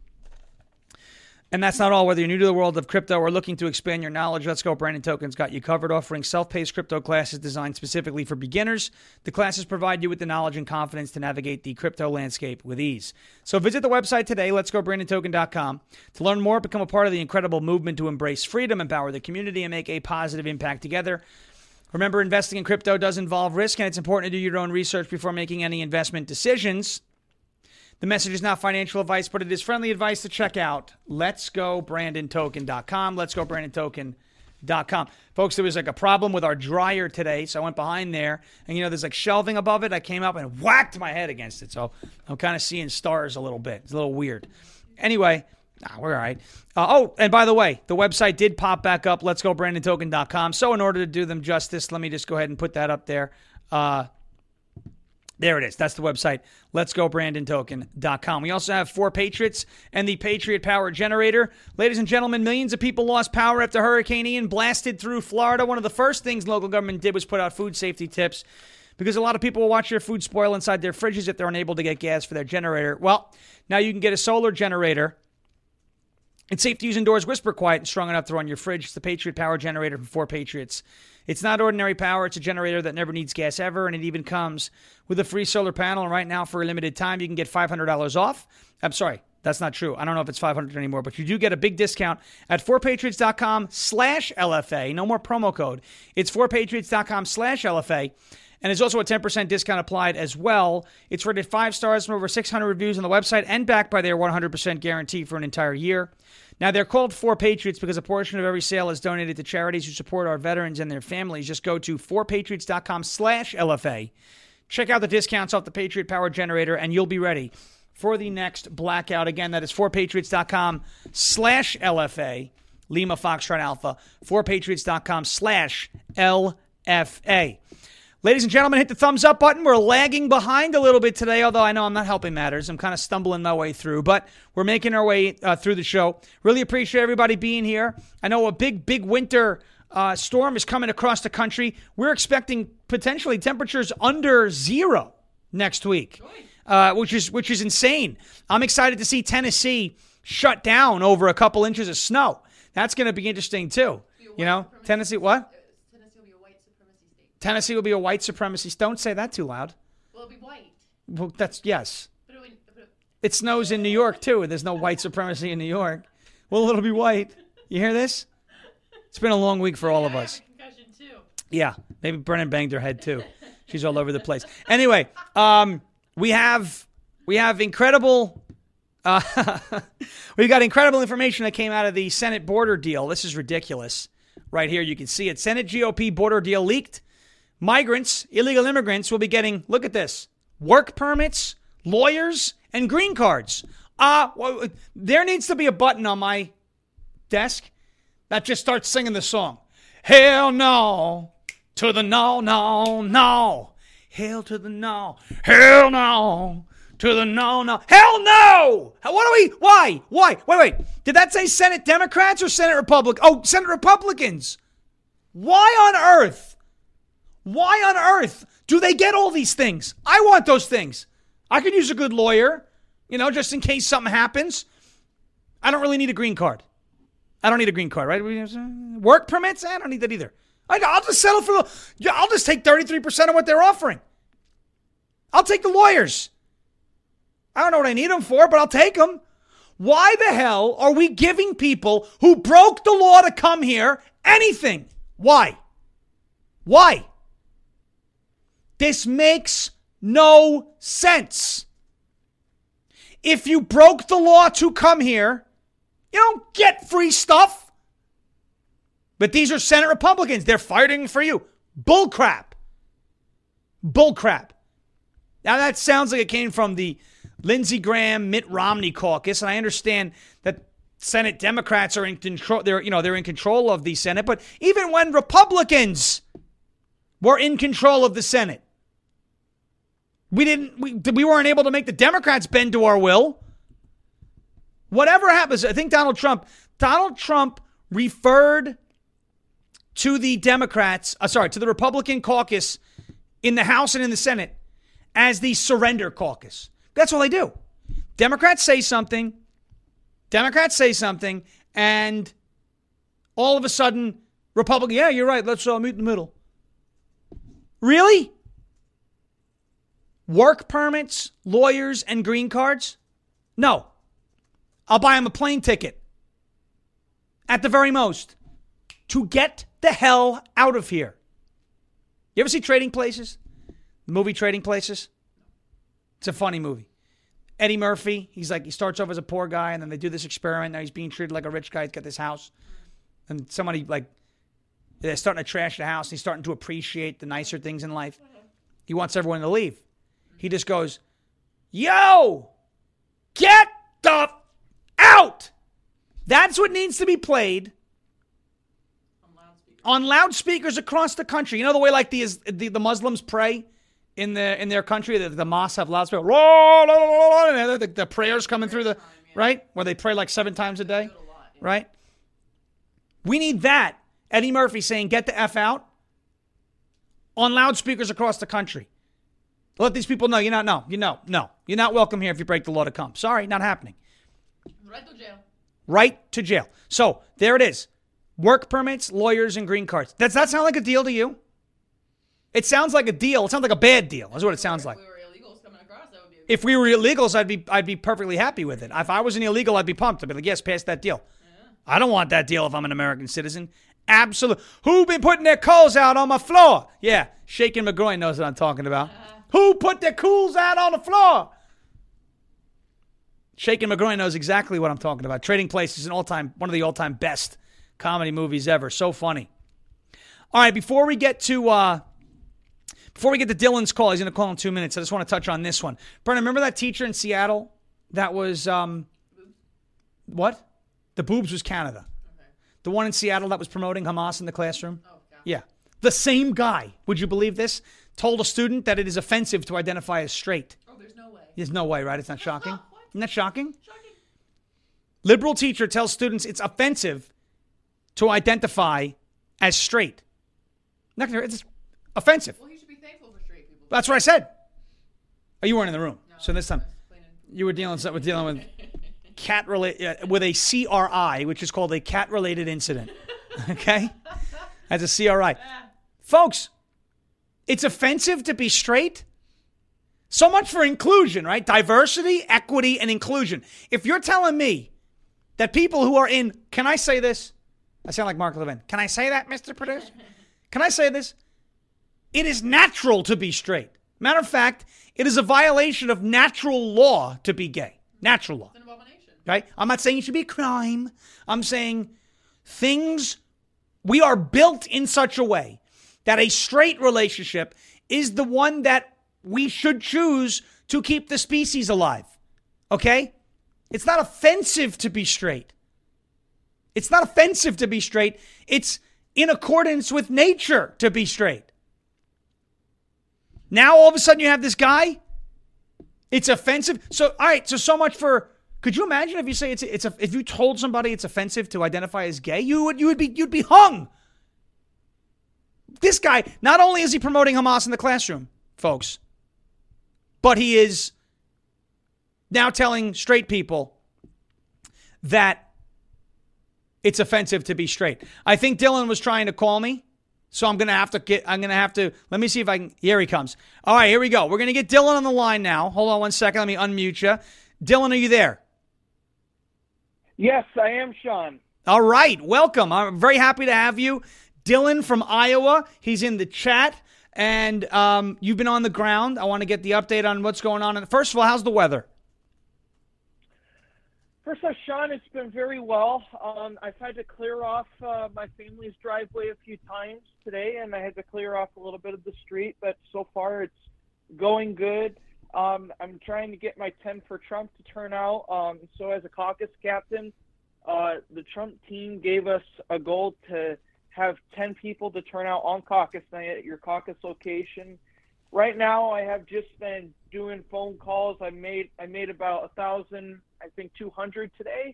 And that's not all. Whether you're new to the world of crypto or looking to expand your knowledge, Let's Go Brandon Token's got you covered, offering self-paced crypto classes designed specifically for beginners. The classes provide you with the knowledge and confidence to navigate the crypto landscape with ease. So visit the website today, Let's Go Brandon Token dot com, to learn more, become a part of the incredible movement to embrace freedom, empower the community, and make a positive impact together. Remember, investing in crypto does involve risk, and it's important to do your own research before making any investment decisions. The message is not financial advice, but it is friendly advice to check out. Let's Go Brandon Token dot com. Let's Go Brandon Token dot com. Folks, there was like a problem with our dryer today, so I went behind there. And, you know, there's like shelving above it. I came up and whacked my head against it. So I'm kind of seeing stars a little bit. It's a little weird. Anyway, nah, we're all right. Uh, oh, and by the way, the website did pop back up, Let's Go Brandon Token dot com. So in order to do them justice, let me just go ahead and put that up there. Uh There it is. That's the website, Let's Go Brandon Token dot com. We also have four Patriots and the Patriot Power Generator. Ladies and gentlemen, millions of people lost power after Hurricane Ian blasted through Florida. One of the first things local government did was put out food safety tips, because a lot of people will watch their food spoil inside their fridges if they're unable to get gas for their generator. Well, now you can get a solar generator It's safe to use indoors, whisper quiet, and strong enough to run your fridge. It's the Patriot Power Generator from four Patriots. It's not ordinary power. It's a generator that never needs gas ever, and it even comes with a free solar panel. And right now, for a limited time, you can get five hundred dollars off. I'm sorry, that's not true. I don't know if it's five hundred dollars anymore, but you do get a big discount at four patriots dot com slash L F A. No more promo code. It's four patriots dot com slash L F A. And there's also a ten percent discount applied as well. It's rated five stars from over six hundred reviews on the website and backed by their one hundred percent guarantee for an entire year. Now, they're called four Patriots because a portion of every sale is donated to charities who support our veterans and their families. Just go to four patriots dot com slash L F A. Check out the discounts off the Patriot Power Generator, and you'll be ready for the next blackout. Again, that is four patriots dot com slash L F A. Lima Foxtrot Alpha, four patriots dot com slash L F A. Ladies and gentlemen, hit the thumbs up button. We're lagging behind a little bit today, although I know I'm not helping matters. I'm kind of stumbling my way through, but we're making our way uh, through the show. Really appreciate everybody being here. I know a big, big winter uh, storm is coming across the country. We're expecting potentially temperatures under zero next week, uh, which is which is insane. I'm excited to see Tennessee shut down over a couple inches of snow. That's going to be interesting, too. You know, Tennessee, what? Tennessee will be a white supremacist. Don't say that too loud. Well, it'll be white. Well, that's, yes. But it, would, but it, it snows in New York, too, and there's no white supremacy in New York. Well, it'll be white. You hear this? It's been a long week for all yeah, of us. I have a concussion, too. Yeah, maybe Brennan banged her head, too. She's all over the place. Anyway, um, we have we have incredible... Uh, we've got incredible information that came out of the Senate border deal. This is ridiculous. Right here, you can see it. Senate G O P border deal leaked. Migrants, illegal immigrants will be getting, look at this, work permits, lawyers, and green cards. Uh, well, there needs to be a button on my desk that just starts singing the song. Hell no to the no, no, no. Hell to the no. Hell no to the no, no. Hell no! What do we, why, why? Wait, wait. Did that say Senate Democrats or Senate Republicans? Oh, Senate Republicans. Why on earth? Why on earth do they get all these things? I want those things. I could use a good lawyer, you know, just in case something happens. I don't really need a green card. I don't need a green card, right? Work permits? I don't need that either. I'll just settle for the... I'll just take thirty-three percent of what they're offering. I'll take the lawyers. I don't know what I need them for, but I'll take them. Why the hell are we giving people who broke the law to come here anything? Why? Why? This makes no sense. If you broke the law to come here, you don't get free stuff. But these are Senate Republicans. They're fighting for you. Bullcrap. Bullcrap. Now, that sounds like it came from the Lindsey Graham, Mitt Romney caucus, and I understand that Senate Democrats are in control. They're, you know, they're in control of the Senate, but even when Republicans were in control of the Senate, We didn't. We, we weren't able to make the Democrats bend to our will. Whatever happens, I think Donald Trump. Donald Trump referred to the Democrats. Uh, sorry, to the Republican caucus in the House and in the Senate as the surrender caucus. That's all they do. Democrats say something. Democrats say something, and all of a sudden, Republican. Yeah, you're right. Let's all uh, meet in the middle. Really? Work permits, lawyers, and green cards? No. I'll buy them a plane ticket. At the very most. To get the hell out of here. You ever see Trading Places? The movie Trading Places? It's a funny movie. Eddie Murphy, he's like, he starts off as a poor guy, and then they do this experiment. Now he's being treated like a rich guy. He's got this house. And somebody, like, they're starting to trash the house. And he's starting to appreciate the nicer things in life. He wants everyone to leave. He just goes, yo, get the f- out. That's what needs to be played on loudspeakers. on loudspeakers across the country. You know the way like the the, the Muslims pray in the in their country? The, the mosques have loudspeakers. The, the prayers coming through the, right? Where they pray like seven times a day, right? We need that. Eddie Murphy saying, get the F out on loudspeakers across the country. Let these people know you're not, no, you know, no. You're not welcome here if you break the law to come. Sorry, not happening. Right to jail. Right to jail. So there it is. Work permits, lawyers, and green cards. Does that sound like a deal to you? It sounds like a deal. It sounds like a bad deal. That's what it sounds like. If we were illegals, I'd be I'd be perfectly happy with it. If I was an illegal, I'd be pumped. I'd be like, yes, pass that deal. Yeah. I don't want that deal if I'm an American citizen. Absolutely. Who been putting their coals out on my floor? Yeah, Shakin' McGroin knows what I'm talking about. Uh-huh. Who put their cools out on the floor? Shakin' McGroin knows exactly what I'm talking about. Trading Places is an all-time, one of the all-time best comedy movies ever. So funny. All right, before we get to... Uh, Before we get to Dylan's call, he's going to call in two minutes. I just want to touch on this one. Brennan, remember that teacher in Seattle that was, um, what? The boobs was Canada. Okay. The one in Seattle that was promoting Hamas in the classroom? Oh, God. Yeah. The same guy, would you believe this, told a student that it is offensive to identify as straight. Oh, there's no way. There's no way, right? It's not That's shocking? Not, what? Isn't that shocking? Shocking. Liberal teacher tells students it's offensive to identify as straight. Not gonna, it's offensive. Well, that's what I said. Oh, you weren't in the room. No, so this time you were dealing with, dealing with cat related, uh, with a C R I, which is called a cat related incident. Okay? That's a C R I. Yeah. Folks, it's offensive to be straight. So much for inclusion, right? Diversity, equity, and inclusion. If you're telling me that people who are in, can I say this? I sound like Mark Levin. Can I say that, Mister Producer? Can I say this? It is natural to be straight. Matter of fact, it is a violation of natural law to be gay. Natural law. It's an abomination. Right? I'm not saying it should be a crime. I'm saying things, we are built in such a way that a straight relationship is the one that we should choose to keep the species alive. Okay? It's not offensive to be straight. It's not offensive to be straight. It's in accordance with nature to be straight. Now, all of a sudden, you have this guy. It's offensive. So, all right. So, so much for. Could you imagine if you say it's it's a, if you told somebody it's offensive to identify as gay, you would you would be you'd be hung. This guy, not only is he promoting Hamas in the classroom, folks, but he is now telling straight people that it's offensive to be straight. I think Dylan was trying to call me. So I'm going to have to get, I'm going to have to, let me see if I can, here he comes. All right, here we go. We're going to get Dylan on the line now. Hold on one second. Let me unmute you. Dylan, are you there? Yes, I am, Sean. All right, welcome. I'm very happy to have you. Dylan from Iowa. He's in the chat, and um, you've been on the ground. I want to get the update on what's going on. First of all, how's the weather? First off, Sean, it's been very well. Um, I've had to clear off uh, my family's driveway a few times today, and I had to clear off a little bit of the street, but so far it's going good. Um, I'm trying to get my ten for Trump to turn out. Um, so as a caucus captain, uh, the Trump team gave us a goal to have ten people to turn out on caucus night at your caucus location. Right now, I have just been doing phone calls. I made I made about a thousand, I think two hundred today,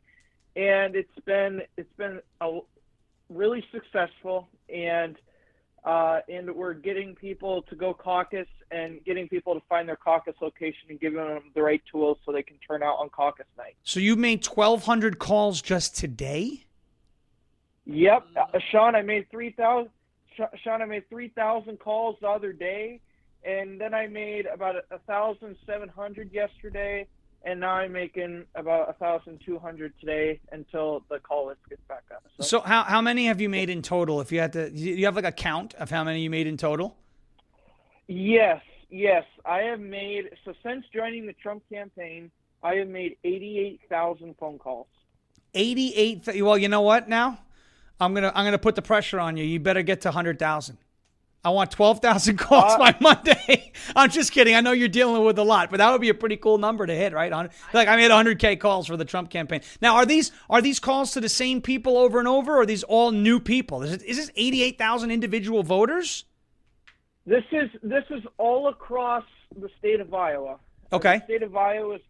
and it's been it's been a, really successful. And uh, and we're getting people to go caucus and getting people to find their caucus location and giving them the right tools so they can turn out on caucus night. So you made twelve hundred calls just today? Yep, uh, Sean, I made three thousand. Sean, I made three thousand calls the other day. And then I made about one thousand seven hundred yesterday, and now I'm making about one thousand two hundred today until the call list gets back up. So, so how, how many have you made in total? If you had to, you have like a count of how many you made in total? Yes, yes. I have made, so since joining the Trump campaign, I have made eighty-eight thousand phone calls. eighty-eight, well, you know what now? I'm going to I'm gonna put the pressure on you. You better get to one hundred thousand. I want twelve thousand calls uh, by Monday. I'm just kidding. I know you're dealing with a lot, but that would be a pretty cool number to hit, right? Like I made one hundred K calls for the Trump campaign. Now, are these are these calls to the same people over and over, or are these all new people? Is, it, is this eighty-eight thousand individual voters? This is this is all across the state of Iowa. Okay. The state of Iowa is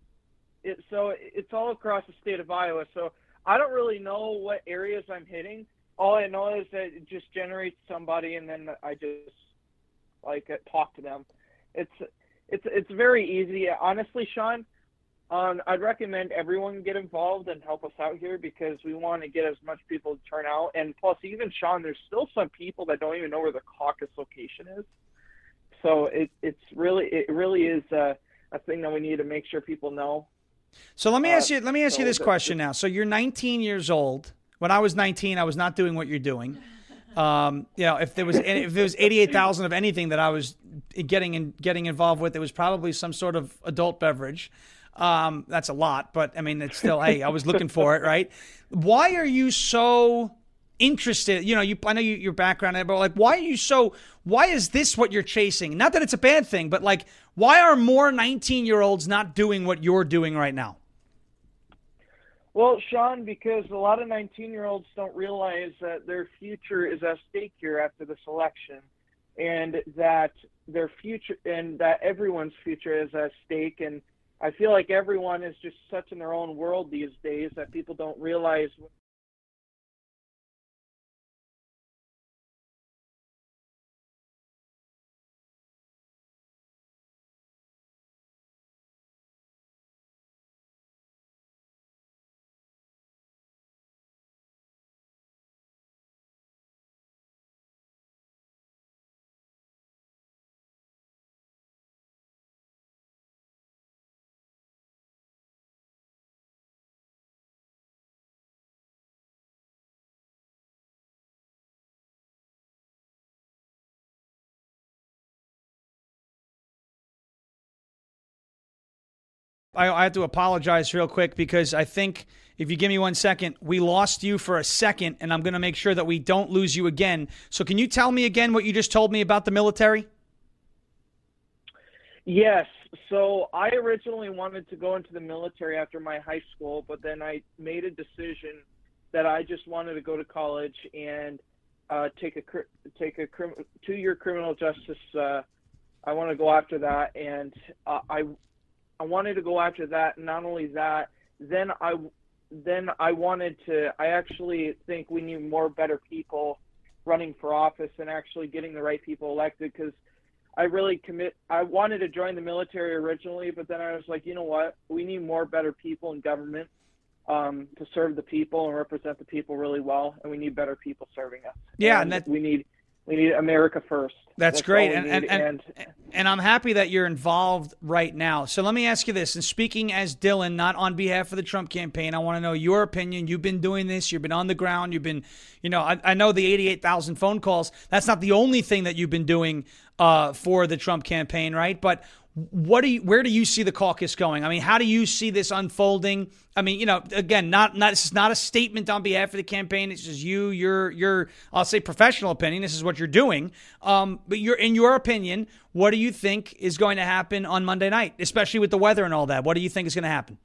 it, so it's all across the state of Iowa. So I don't really know what areas I'm hitting. All I know is that it just generates somebody, and then I just like talk to them. It's it's it's very easy, honestly, Sean. Um, I'd recommend everyone get involved and help us out here, because we want to get as much people to turn out. And plus, even Sean, there's still some people that don't even know where the caucus location is. So it, it's really, it really is a, a thing that we need to make sure people know. So let me ask you, let me ask uh, so you this the, question now. So you're nineteen years old. When I was nineteen, I was not doing what you're doing. Um, you know, if there was, if there was eighty-eight thousand of anything that I was getting in, getting involved with, it was probably some sort of adult beverage. Um, that's a lot, but I mean, it's still, hey, I was looking for it, right? Why are you so interested? You know, you, I know you, your background, but like, why are you so, why is this what you're chasing? Not that it's a bad thing, but like, why are more nineteen year olds not doing what you're doing right now? Well, Sean, because a lot of nineteen year olds don't realize that their future is at stake here after this election, and that their future and that everyone's future is at stake. And I feel like everyone is just such in their own world these days that people don't realize. I have to apologize real quick, because I think if you give me one second, we lost you for a second, and I'm going to make sure that we don't lose you again. So can you tell me again what you just told me about the military? Yes. So I originally wanted to go into the military after my high school, but then I made a decision that I just wanted to go to college and uh, take a take a crim- two-year criminal justice. Uh, I want to go after that, and uh, I. I wanted to go after that. Not only that, then I, then I wanted to, I actually think we need more better people running for office and actually getting the right people elected. Cause I really commit, I wanted to join the military originally, but then I was like, you know what, we need more better people in government um, to serve the people and represent the people really well. And we need better people serving us. Yeah. And, and that we need, we need America first. That's, That's great. And, and, and, and I'm happy that you're involved right now. So let me ask you this. And speaking as Dylan, not on behalf of the Trump campaign, I want to know your opinion. You've been doing this. You've been on the ground. You've been, you know, I, I know the eighty-eight thousand phone calls. That's not the only thing that you've been doing uh, for the Trump campaign, right? But what do you, where do you see the caucus going? I mean, how do you see this unfolding? I mean, you know, again, not, not, this is not a statement on behalf of the campaign. It's just you, your, your, I'll say professional opinion. This is what you're doing. Um, but you're, in your opinion, what do you think is going to happen on Monday night, especially with the weather and all that? What do you think is going to happen?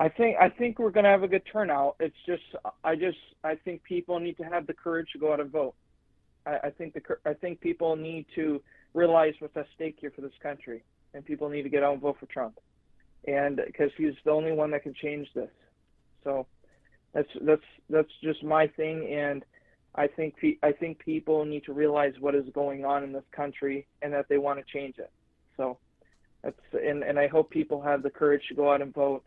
I think, I think we're going to have a good turnout. It's just, I just, I think people need to have the courage to go out and vote. I, I think the, I think people need to realize what's at stake here for this country, and people need to get out and vote for Trump, and because he's the only one that can change this. So that's that's that's just my thing, and I think I think people need to realize what is going on in this country and that they want to change it. So that's and, and I hope people have the courage to go out and vote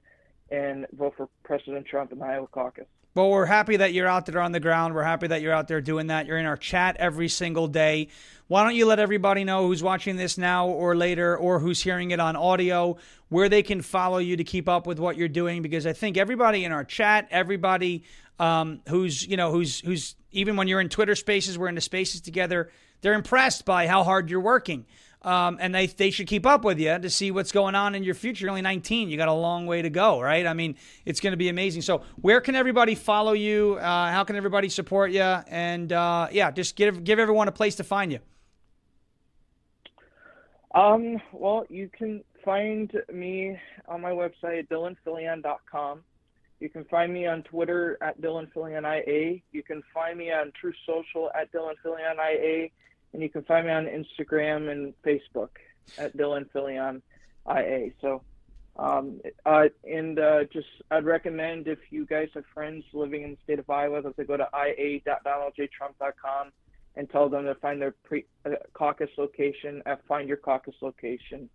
and vote for President Trump in the Iowa caucus. Well, we're happy that you're out there on the ground. We're happy that you're out there doing that. You're in our chat every single day. Why don't you let everybody know who's watching this now or later, or who's hearing it on audio, where they can follow you to keep up with what you're doing? Because I think everybody in our chat, everybody um, who's, you know, who's, who's, even when you're in Twitter spaces, we're in the spaces together, they're impressed by how hard you're working. Um, and they they should keep up with you to see what's going on in your future. You're only nineteen. You got a long way to go, right? I mean, it's going to be amazing. So where can everybody follow you? Uh, how can everybody support you? And, uh, yeah, just give give everyone a place to find you. Um, well, you can find me on my website at Dylan Fillion dot com. You can find me on Twitter at Dylan Fillion I A. You can find me on True Social at Dylan Fillion I A. And you can find me on Instagram and Facebook at Dylan Fillion I A. So, um, uh, and uh, just I'd recommend if you guys have friends living in the state of Iowa that they go to I A dot donald j trump dot com and tell them to find their pre- uh, caucus location at Find Your Caucus Location.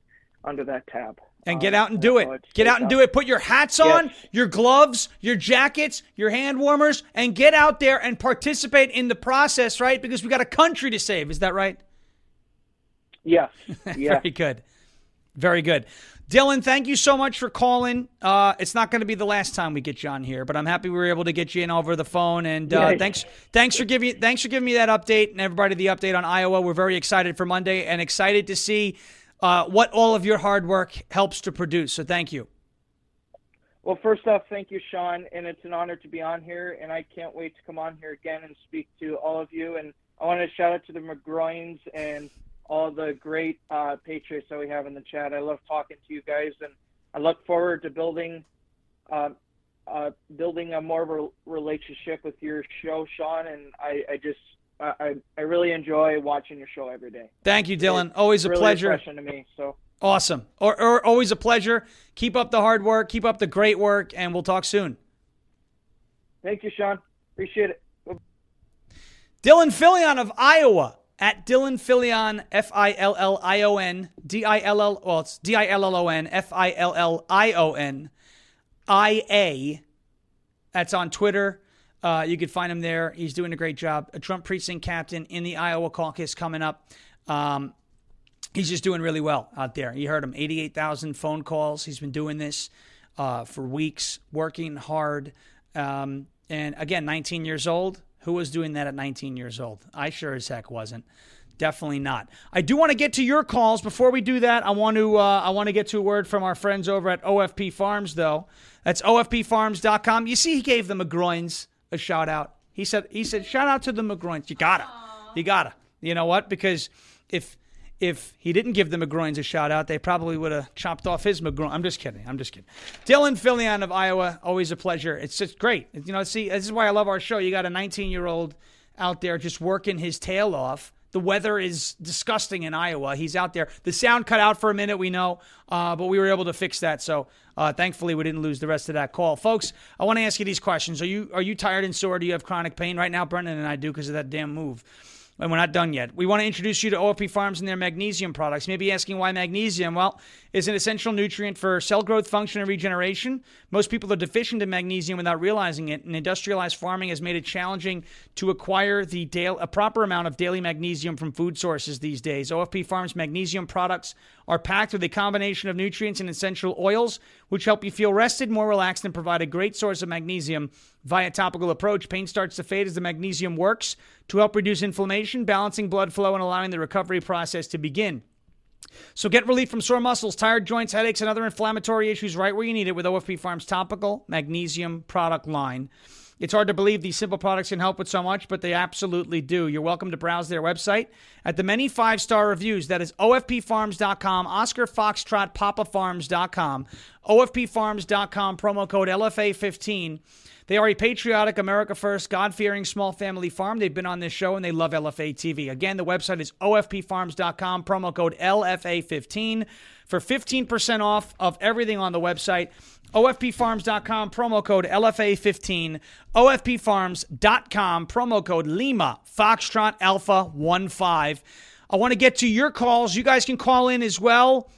under that tab. And get out and do it. Get out and do it. Put your hats on, yes. your gloves, your jackets, your hand warmers, and get out there and participate in the process, right? Because we got a country to save. Is that right? Yes. Yeah. Very good. Very good. Dylan, thank you so much for calling. Uh, it's not going to be the last time we get you on here, but I'm happy we were able to get you in over the phone. And uh, yeah. thanks, thanks for giving, thanks for giving me that update, and everybody the update on Iowa. We're very excited for Monday and excited to see Uh, what all of your hard work helps to produce. So thank you. Well, first off, thank you, Sean. And it's an honor to be on here. And I can't wait to come on here again and speak to all of you. And I want to shout out to the McGroins and all the great uh, Patriots that we have in the chat. I love talking to you guys. And I look forward to building uh, uh, building a more of a relationship with your show, Sean. And I, I just... I, I really enjoy watching your show every day. Thank you, Dylan. It's always a really pleasure. Refreshing to me. So awesome. Or, or always a pleasure. Keep up the hard work. Keep up the great work, and we'll talk soon. Thank you, Sean. Appreciate it. Dylan Fillion of Iowa at Dylan Fillion F I L L I O N D I L L. Well, it's D I L L O N F I L L I O N I A. That's on Twitter. Uh, you could find him there. He's doing a great job. A Trump precinct captain in the Iowa caucus coming up. Um, he's just doing really well out there. You heard him, eighty-eight thousand phone calls. He's been doing this uh, for weeks, working hard. Um, and again, nineteen years old. Who was doing that at nineteen years old? I sure as heck wasn't. Definitely not. I do want to get to your calls. Before we do that, I want to uh, I want to get to a word from our friends over at O F P Farms, though. That's O F P Farms dot com. You see, he gave the McGroins a shout out. He said, he said, shout out to the McGroins. You gotta, Aww. you gotta, you know what? Because if, if he didn't give the McGroins a shout out, they probably would have chopped off his McGroin. I'm just kidding. I'm just kidding. Dylan Fillion of Iowa. Always a pleasure. It's just great. You know, see, this is why I love our show. You got a nineteen year old out there just working his tail off. The weather is disgusting in Iowa. He's out there. The sound cut out for a minute, we know, uh, but we were able to fix that. So uh, thankfully, we didn't lose the rest of that call. Folks, I want to ask you these questions. Are you are you tired and sore? Do you have chronic pain? Right now, Brendan and I do because of that damn move. And we're not done yet. We want to introduce you to O F P Farms and their magnesium products. Maybe asking why magnesium? Well, it's an essential nutrient for cell growth, function, and regeneration. Most people are deficient in magnesium without realizing it, and industrialized farming has made it challenging to acquire the daily, a proper amount of daily magnesium from food sources these days. O F P Farms magnesium products are packed with a combination of nutrients and essential oils, which help you feel rested, more relaxed, and provide a great source of magnesium via topical approach. Pain starts to fade as the magnesium works to help reduce inflammation, balancing blood flow, and allowing the recovery process to begin. So get relief from sore muscles, tired joints, headaches, and other inflammatory issues right where you need it with O F P Farms' topical magnesium product line. It's hard to believe these simple products can help with so much, but they absolutely do. You're welcome to browse their website at the many five-star reviews. That is O F P Farms dot com, Oscar Foxtrot Papa Farms dot com, O F P Farms dot com, promo code L F A fifteen. They are a patriotic, America First, God-fearing, small family farm. They've been on this show, and they love L F A T V. Again, the website is O F P Farms dot com, promo code L F A fifteen for fifteen percent off of everything on the website. O F P Farms dot com, promo code L F A fifteen. O F P Farms dot com, promo code Lima, Foxtrot Alpha one five. I want to get to your calls. You guys can call in as well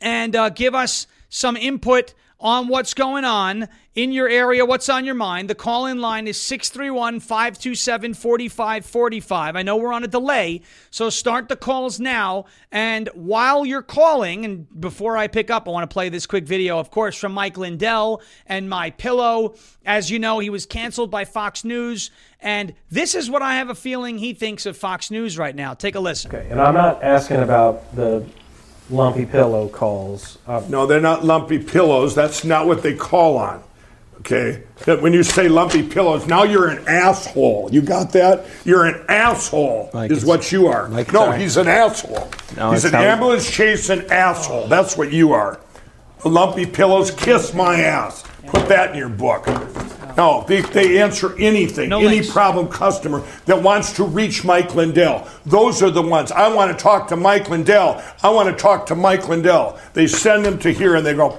and uh, give us some input on what's going on in your area, what's on your mind. The call-in line is six three one, five two seven, four five four five. I know we're on a delay, so start the calls now. And while you're calling, and before I pick up, I want to play this quick video, of course, from Mike Lindell and MyPillow. As you know, he was canceled by Fox News, and this is what I have a feeling he thinks of Fox News right now. Take a listen. Okay, and I'm not asking about the lumpy pillow calls. Um, no, they're not lumpy pillows. That's not what they call on. Okay? That when you say lumpy pillows, now you're an asshole. You got that? You're an asshole, Mike, is what you are. Mike, no, sorry. He's an asshole. No, he's an not... ambulance chasing asshole. That's what you are. Lumpy pillows, kiss my ass. Put that in your book. No, they, they answer anything, no any links. Problem customer that wants to reach Mike Lindell. Those are the ones. I want to talk to Mike Lindell. I want to talk to Mike Lindell. They send them to here and they go,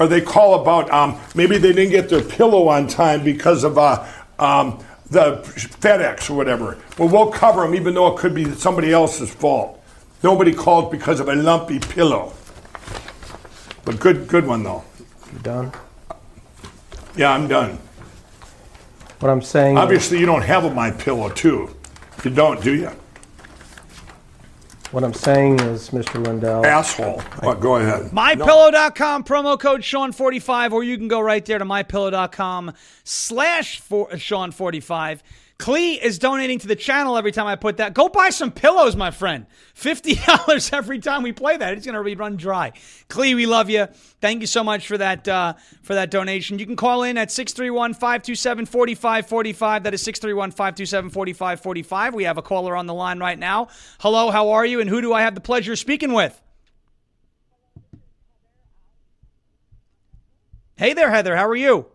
or they call about um, maybe they didn't get their pillow on time because of uh, um, the FedEx or whatever. Well, we'll cover them even though it could be somebody else's fault. Nobody called because of a lumpy pillow. But good, good one, though. You done? Yeah, I'm done. What I'm saying... Obviously, you don't have a MyPillow, too. You don't, do you? What I'm saying is, Mister Lindell... Asshole. Oh, go ahead. My Pillow dot com, promo code Sean forty-five, or you can go right there to MyPillow.com slash Sean forty-five. Klee is donating to the channel every time I put that. Go buy some pillows, my friend. fifty dollars every time we play that. It's going to run dry. Klee, we love you. Thank you so much for that uh, for that donation. You can call in at six three one, five two seven, four five four five. That is six three one, five two seven, four five four five. We have a caller on the line right now. Hello, how are you, and who do I have the pleasure of speaking with? Hey there, Heather. How are you?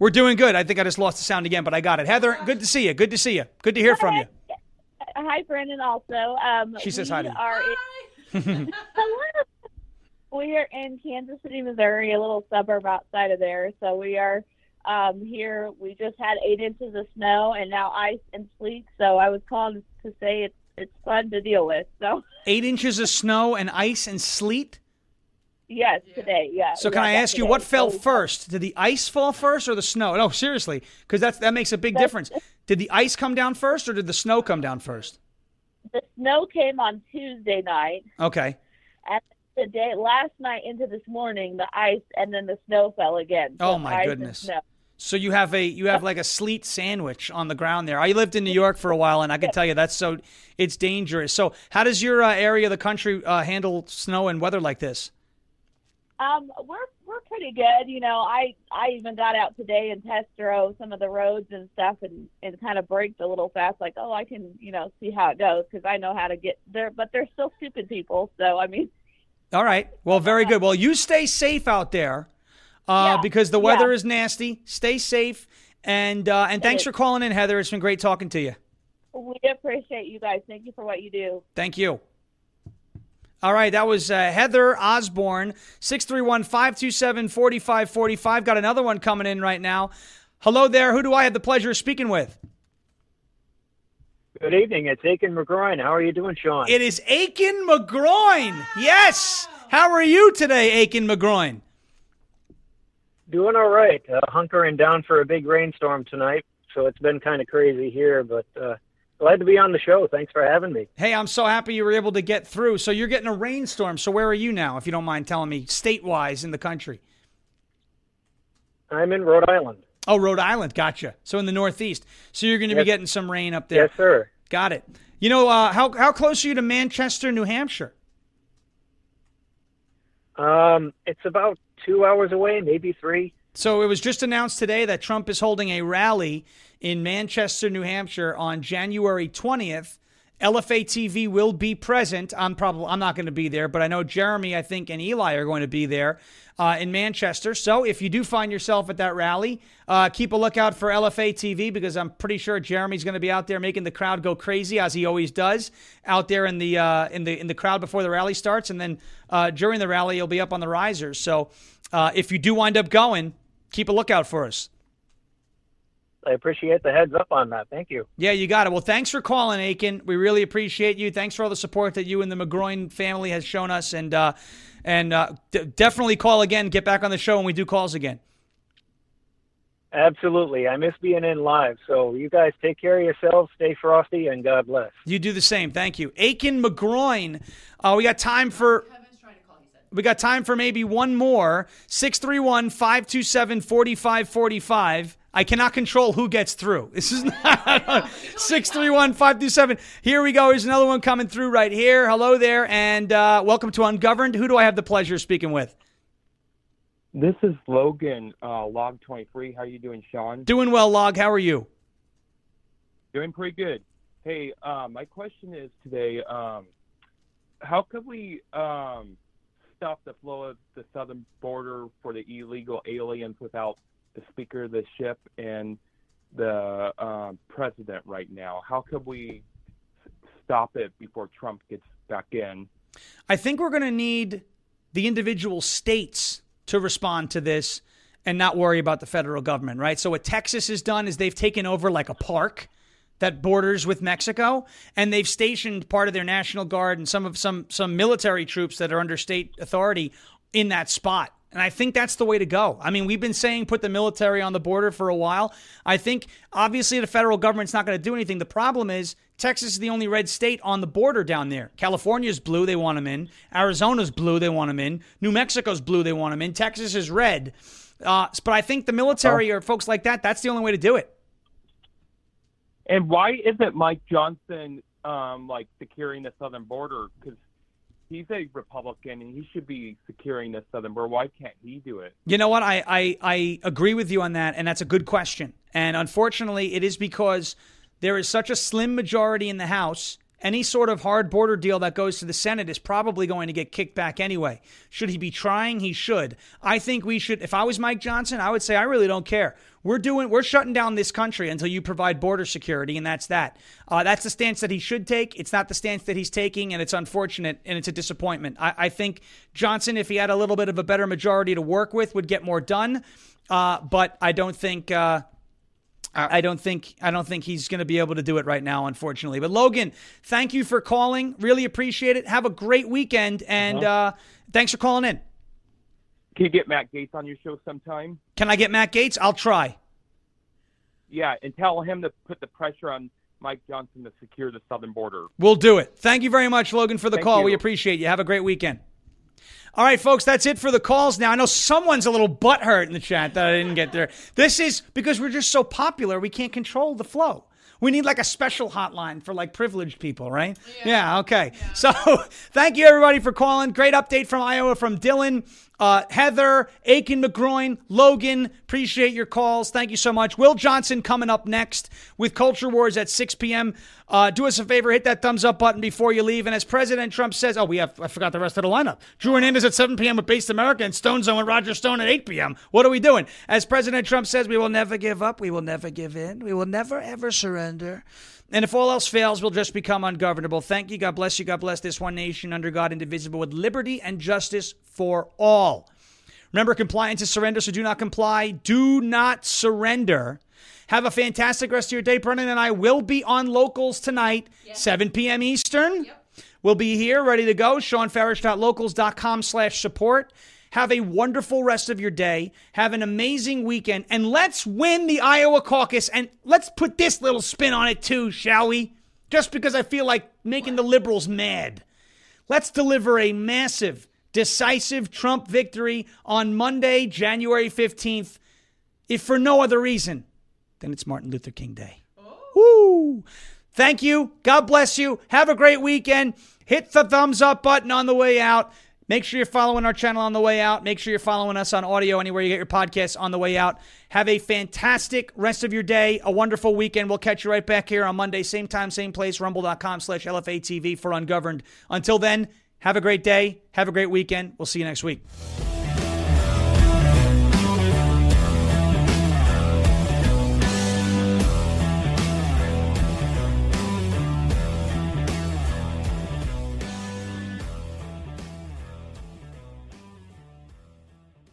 We're doing good. I think I just lost the sound again, but I got it. Heather, good to see you. Good to see you. Good to hear hi. From you. Hi, Brendan, also. Um, she says hi to you. In- we are in Kansas City, Missouri, a little suburb outside of there. So we are um, here. We just had eight inches of snow and now ice and sleet. So I was calling to say it's, it's fun to deal with. So eight inches of snow and ice and sleet? Yes, today, yeah. So can yeah, I ask you, today. What fell first? Did the ice fall first or the snow? No, seriously, because that's that makes a big difference. Did the ice come down first or did the snow come down first? The snow came on Tuesday night. Okay. And the day, last night into this morning, the ice and then the snow fell again. So oh, my goodness. So you have a you have like a sleet sandwich on the ground there. I lived in New York for a while, and I can tell you that's so it's dangerous. So how does your uh, area of the country uh, handle snow and weather like this? Um, we're we're pretty good, you know. I, I even got out today and test drove some of the roads and stuff, and, and kind of braked a little fast, like oh, I can you know see how it goes because I know how to get there. But they're still stupid people, so I mean. All right. Well, very good. Well, you stay safe out there, uh, yeah. because the weather yeah. is nasty. Stay safe, and uh, and thanks for calling in, Heather. It's been great talking to you. We appreciate you guys. Thank you for what you do. Thank you. All right, that was uh, Heather Osborne, six three one, five two seven, four five four five. Got another one coming in right now. Hello there. Who do I have the pleasure of speaking with? Good evening. It's Aiken McGroin. How are you doing, Sean? It is Aiken McGroin. Wow. Yes. How are you today, Aiken McGroin? Doing all right. Uh, hunkering down for a big rainstorm tonight, so it's been kind of crazy here, but... Uh... Glad to be on the show. Thanks for having me. Hey, I'm so happy you were able to get through. So you're getting a rainstorm. So where are you now, if you don't mind telling me, state-wise in the country? I'm in Rhode Island. Oh, Rhode Island. Gotcha. So in the Northeast. So you're going to yes. be getting some rain up there. Yes, sir. Got it. You know, uh, how how close are you to Manchester, New Hampshire? Um, it's about two hours away, maybe three. So it was just announced today that Trump is holding a rally in Manchester, New Hampshire on January twentieth. L F A T V will be present. I'm probably I'm not going to be there, but I know Jeremy, I think, and Eli are going to be there uh, in Manchester. So if you do find yourself at that rally, uh, keep a lookout for L F A T V because I'm pretty sure Jeremy's going to be out there making the crowd go crazy as he always does out there in the uh, in the in the crowd before the rally starts, and then uh, during the rally he'll be up on the risers. So uh, if you do wind up going, keep a lookout for us. I appreciate the heads up on that. Thank you. Yeah, you got it. Well, thanks for calling, Aiken. We really appreciate you. Thanks for all the support that you and the McGroin family has shown us. And uh, and uh, d- definitely call again. Get back on the show when we do calls again. Absolutely. I miss being in live. So you guys take care of yourselves. Stay frosty, and God bless. You do the same. Thank you. Aiken McGroin. Uh, we got time for... We got time for maybe one more. six three one, five two seven, four five four five. I cannot control who gets through. This is not six three one, five two seven. Here we go. Here's another one coming through right here. Hello there, and uh, welcome to Ungoverned. Who do I have the pleasure of speaking with? This is Logan, uh, Log twenty-three. How are you doing, Sean? Doing well, Log. How are you? Doing pretty good. Hey, uh, my question is today, um, how could we... Um, Stop the flow of the southern border for the illegal aliens without the speaker of the ship and the uh, president right now? How could we stop it before Trump gets back in? I think we're going to need the individual states to respond to this and not worry about the federal government, right? So what Texas has done is they've taken over like a park. that borders with Mexico, and they've stationed part of their National Guard and some of some some military troops that are under state authority in that spot. And I think that's the way to go. I mean, we've been saying put the military on the border for a while. I think, obviously, the federal government's not going to do anything. The problem is Texas is the only red state on the border down there. California's blue. They want them in. Arizona's blue. They want them in. New Mexico's blue. They want them in. Texas is red. Uh, but I think the military or folks like that, that's the only way to do it. And why isn't Mike Johnson, um, like, securing the southern border? Because he's a Republican, and he should be securing the southern border. Why can't he do it? You know what? I, I, I agree with you on that, and that's a good question. And unfortunately, it is because there is such a slim majority in the House. Any sort of hard border deal that goes to the Senate is probably going to get kicked back anyway. Should he be trying? He should. I think we should. If I was Mike Johnson, I would say, I really don't care. We're doing, we're shutting down this country until you provide border security, and that's that. Uh, that's the stance that he should take. It's not the stance that he's taking, and it's unfortunate, and it's a disappointment. I, I think Johnson, if he had a little bit of a better majority to work with, would get more done. Uh, but I don't think... Uh, I don't think I don't think he's going to be able to do it right now, unfortunately. But Logan, thank you for calling. Really appreciate it. Have a great weekend, and uh-huh. uh, thanks for calling in. Can you get Matt Gaetz on your show sometime? Can I get Matt Gaetz? I'll try. Yeah, and tell him to put the pressure on Mike Johnson to secure the southern border. We'll do it. Thank you very much, Logan, for the thank call. You. We appreciate you. Have a great weekend. All right, folks, that's it for the calls now. I know someone's a little butthurt in the chat that I didn't get there. This is because we're just so popular, we can't control the flow. We need like a special hotline for like privileged people, right? Yeah, yeah okay. Yeah. So thank you, everybody, for calling. Great update from Iowa from Dylan, uh, Heather, Aiken McGroin, Logan. Appreciate your calls. Thank you so much. Will Johnson coming up next with Culture Wars at six p.m. Uh, do us a favor. Hit that thumbs up button before you leave. And as President Trump says, oh, we have I forgot the rest of the lineup. Drew Hernandez at seven p.m. with Based America and Stone Zone with Roger Stone at eight p.m. What are we doing? As President Trump says, we will never give up. We will never give in. We will never, ever surrender. And if all else fails, we'll just become ungovernable. Thank you. God bless you. God bless this one nation under God, indivisible, with liberty and justice for all. Remember, compliance is surrender, so do not comply. Do not surrender. Have a fantastic rest of your day. Brennan and I will be on Locals tonight, yes. seven p.m. Eastern. Yep. We'll be here, ready to go. Sean Farish dot locals dot com slash support. Have a wonderful rest of your day. Have an amazing weekend. And let's win the Iowa caucus. And let's put this little spin on it too, shall we? Just because I feel like making the liberals mad. Let's deliver a massive, decisive Trump victory on Monday, January fifteenth. If for no other reason, then it's Martin Luther King Day. Oh. Woo! Thank you. God bless you. Have a great weekend. Hit the thumbs up button on the way out. Make sure you're following our channel on the way out. Make sure you're following us on audio anywhere you get your podcasts on the way out. Have a fantastic rest of your day, a wonderful weekend. We'll catch you right back here on Monday, same time, same place, rumble.com slash LFATV for Ungoverned. Until then, have a great day. Have a great weekend. We'll see you next week.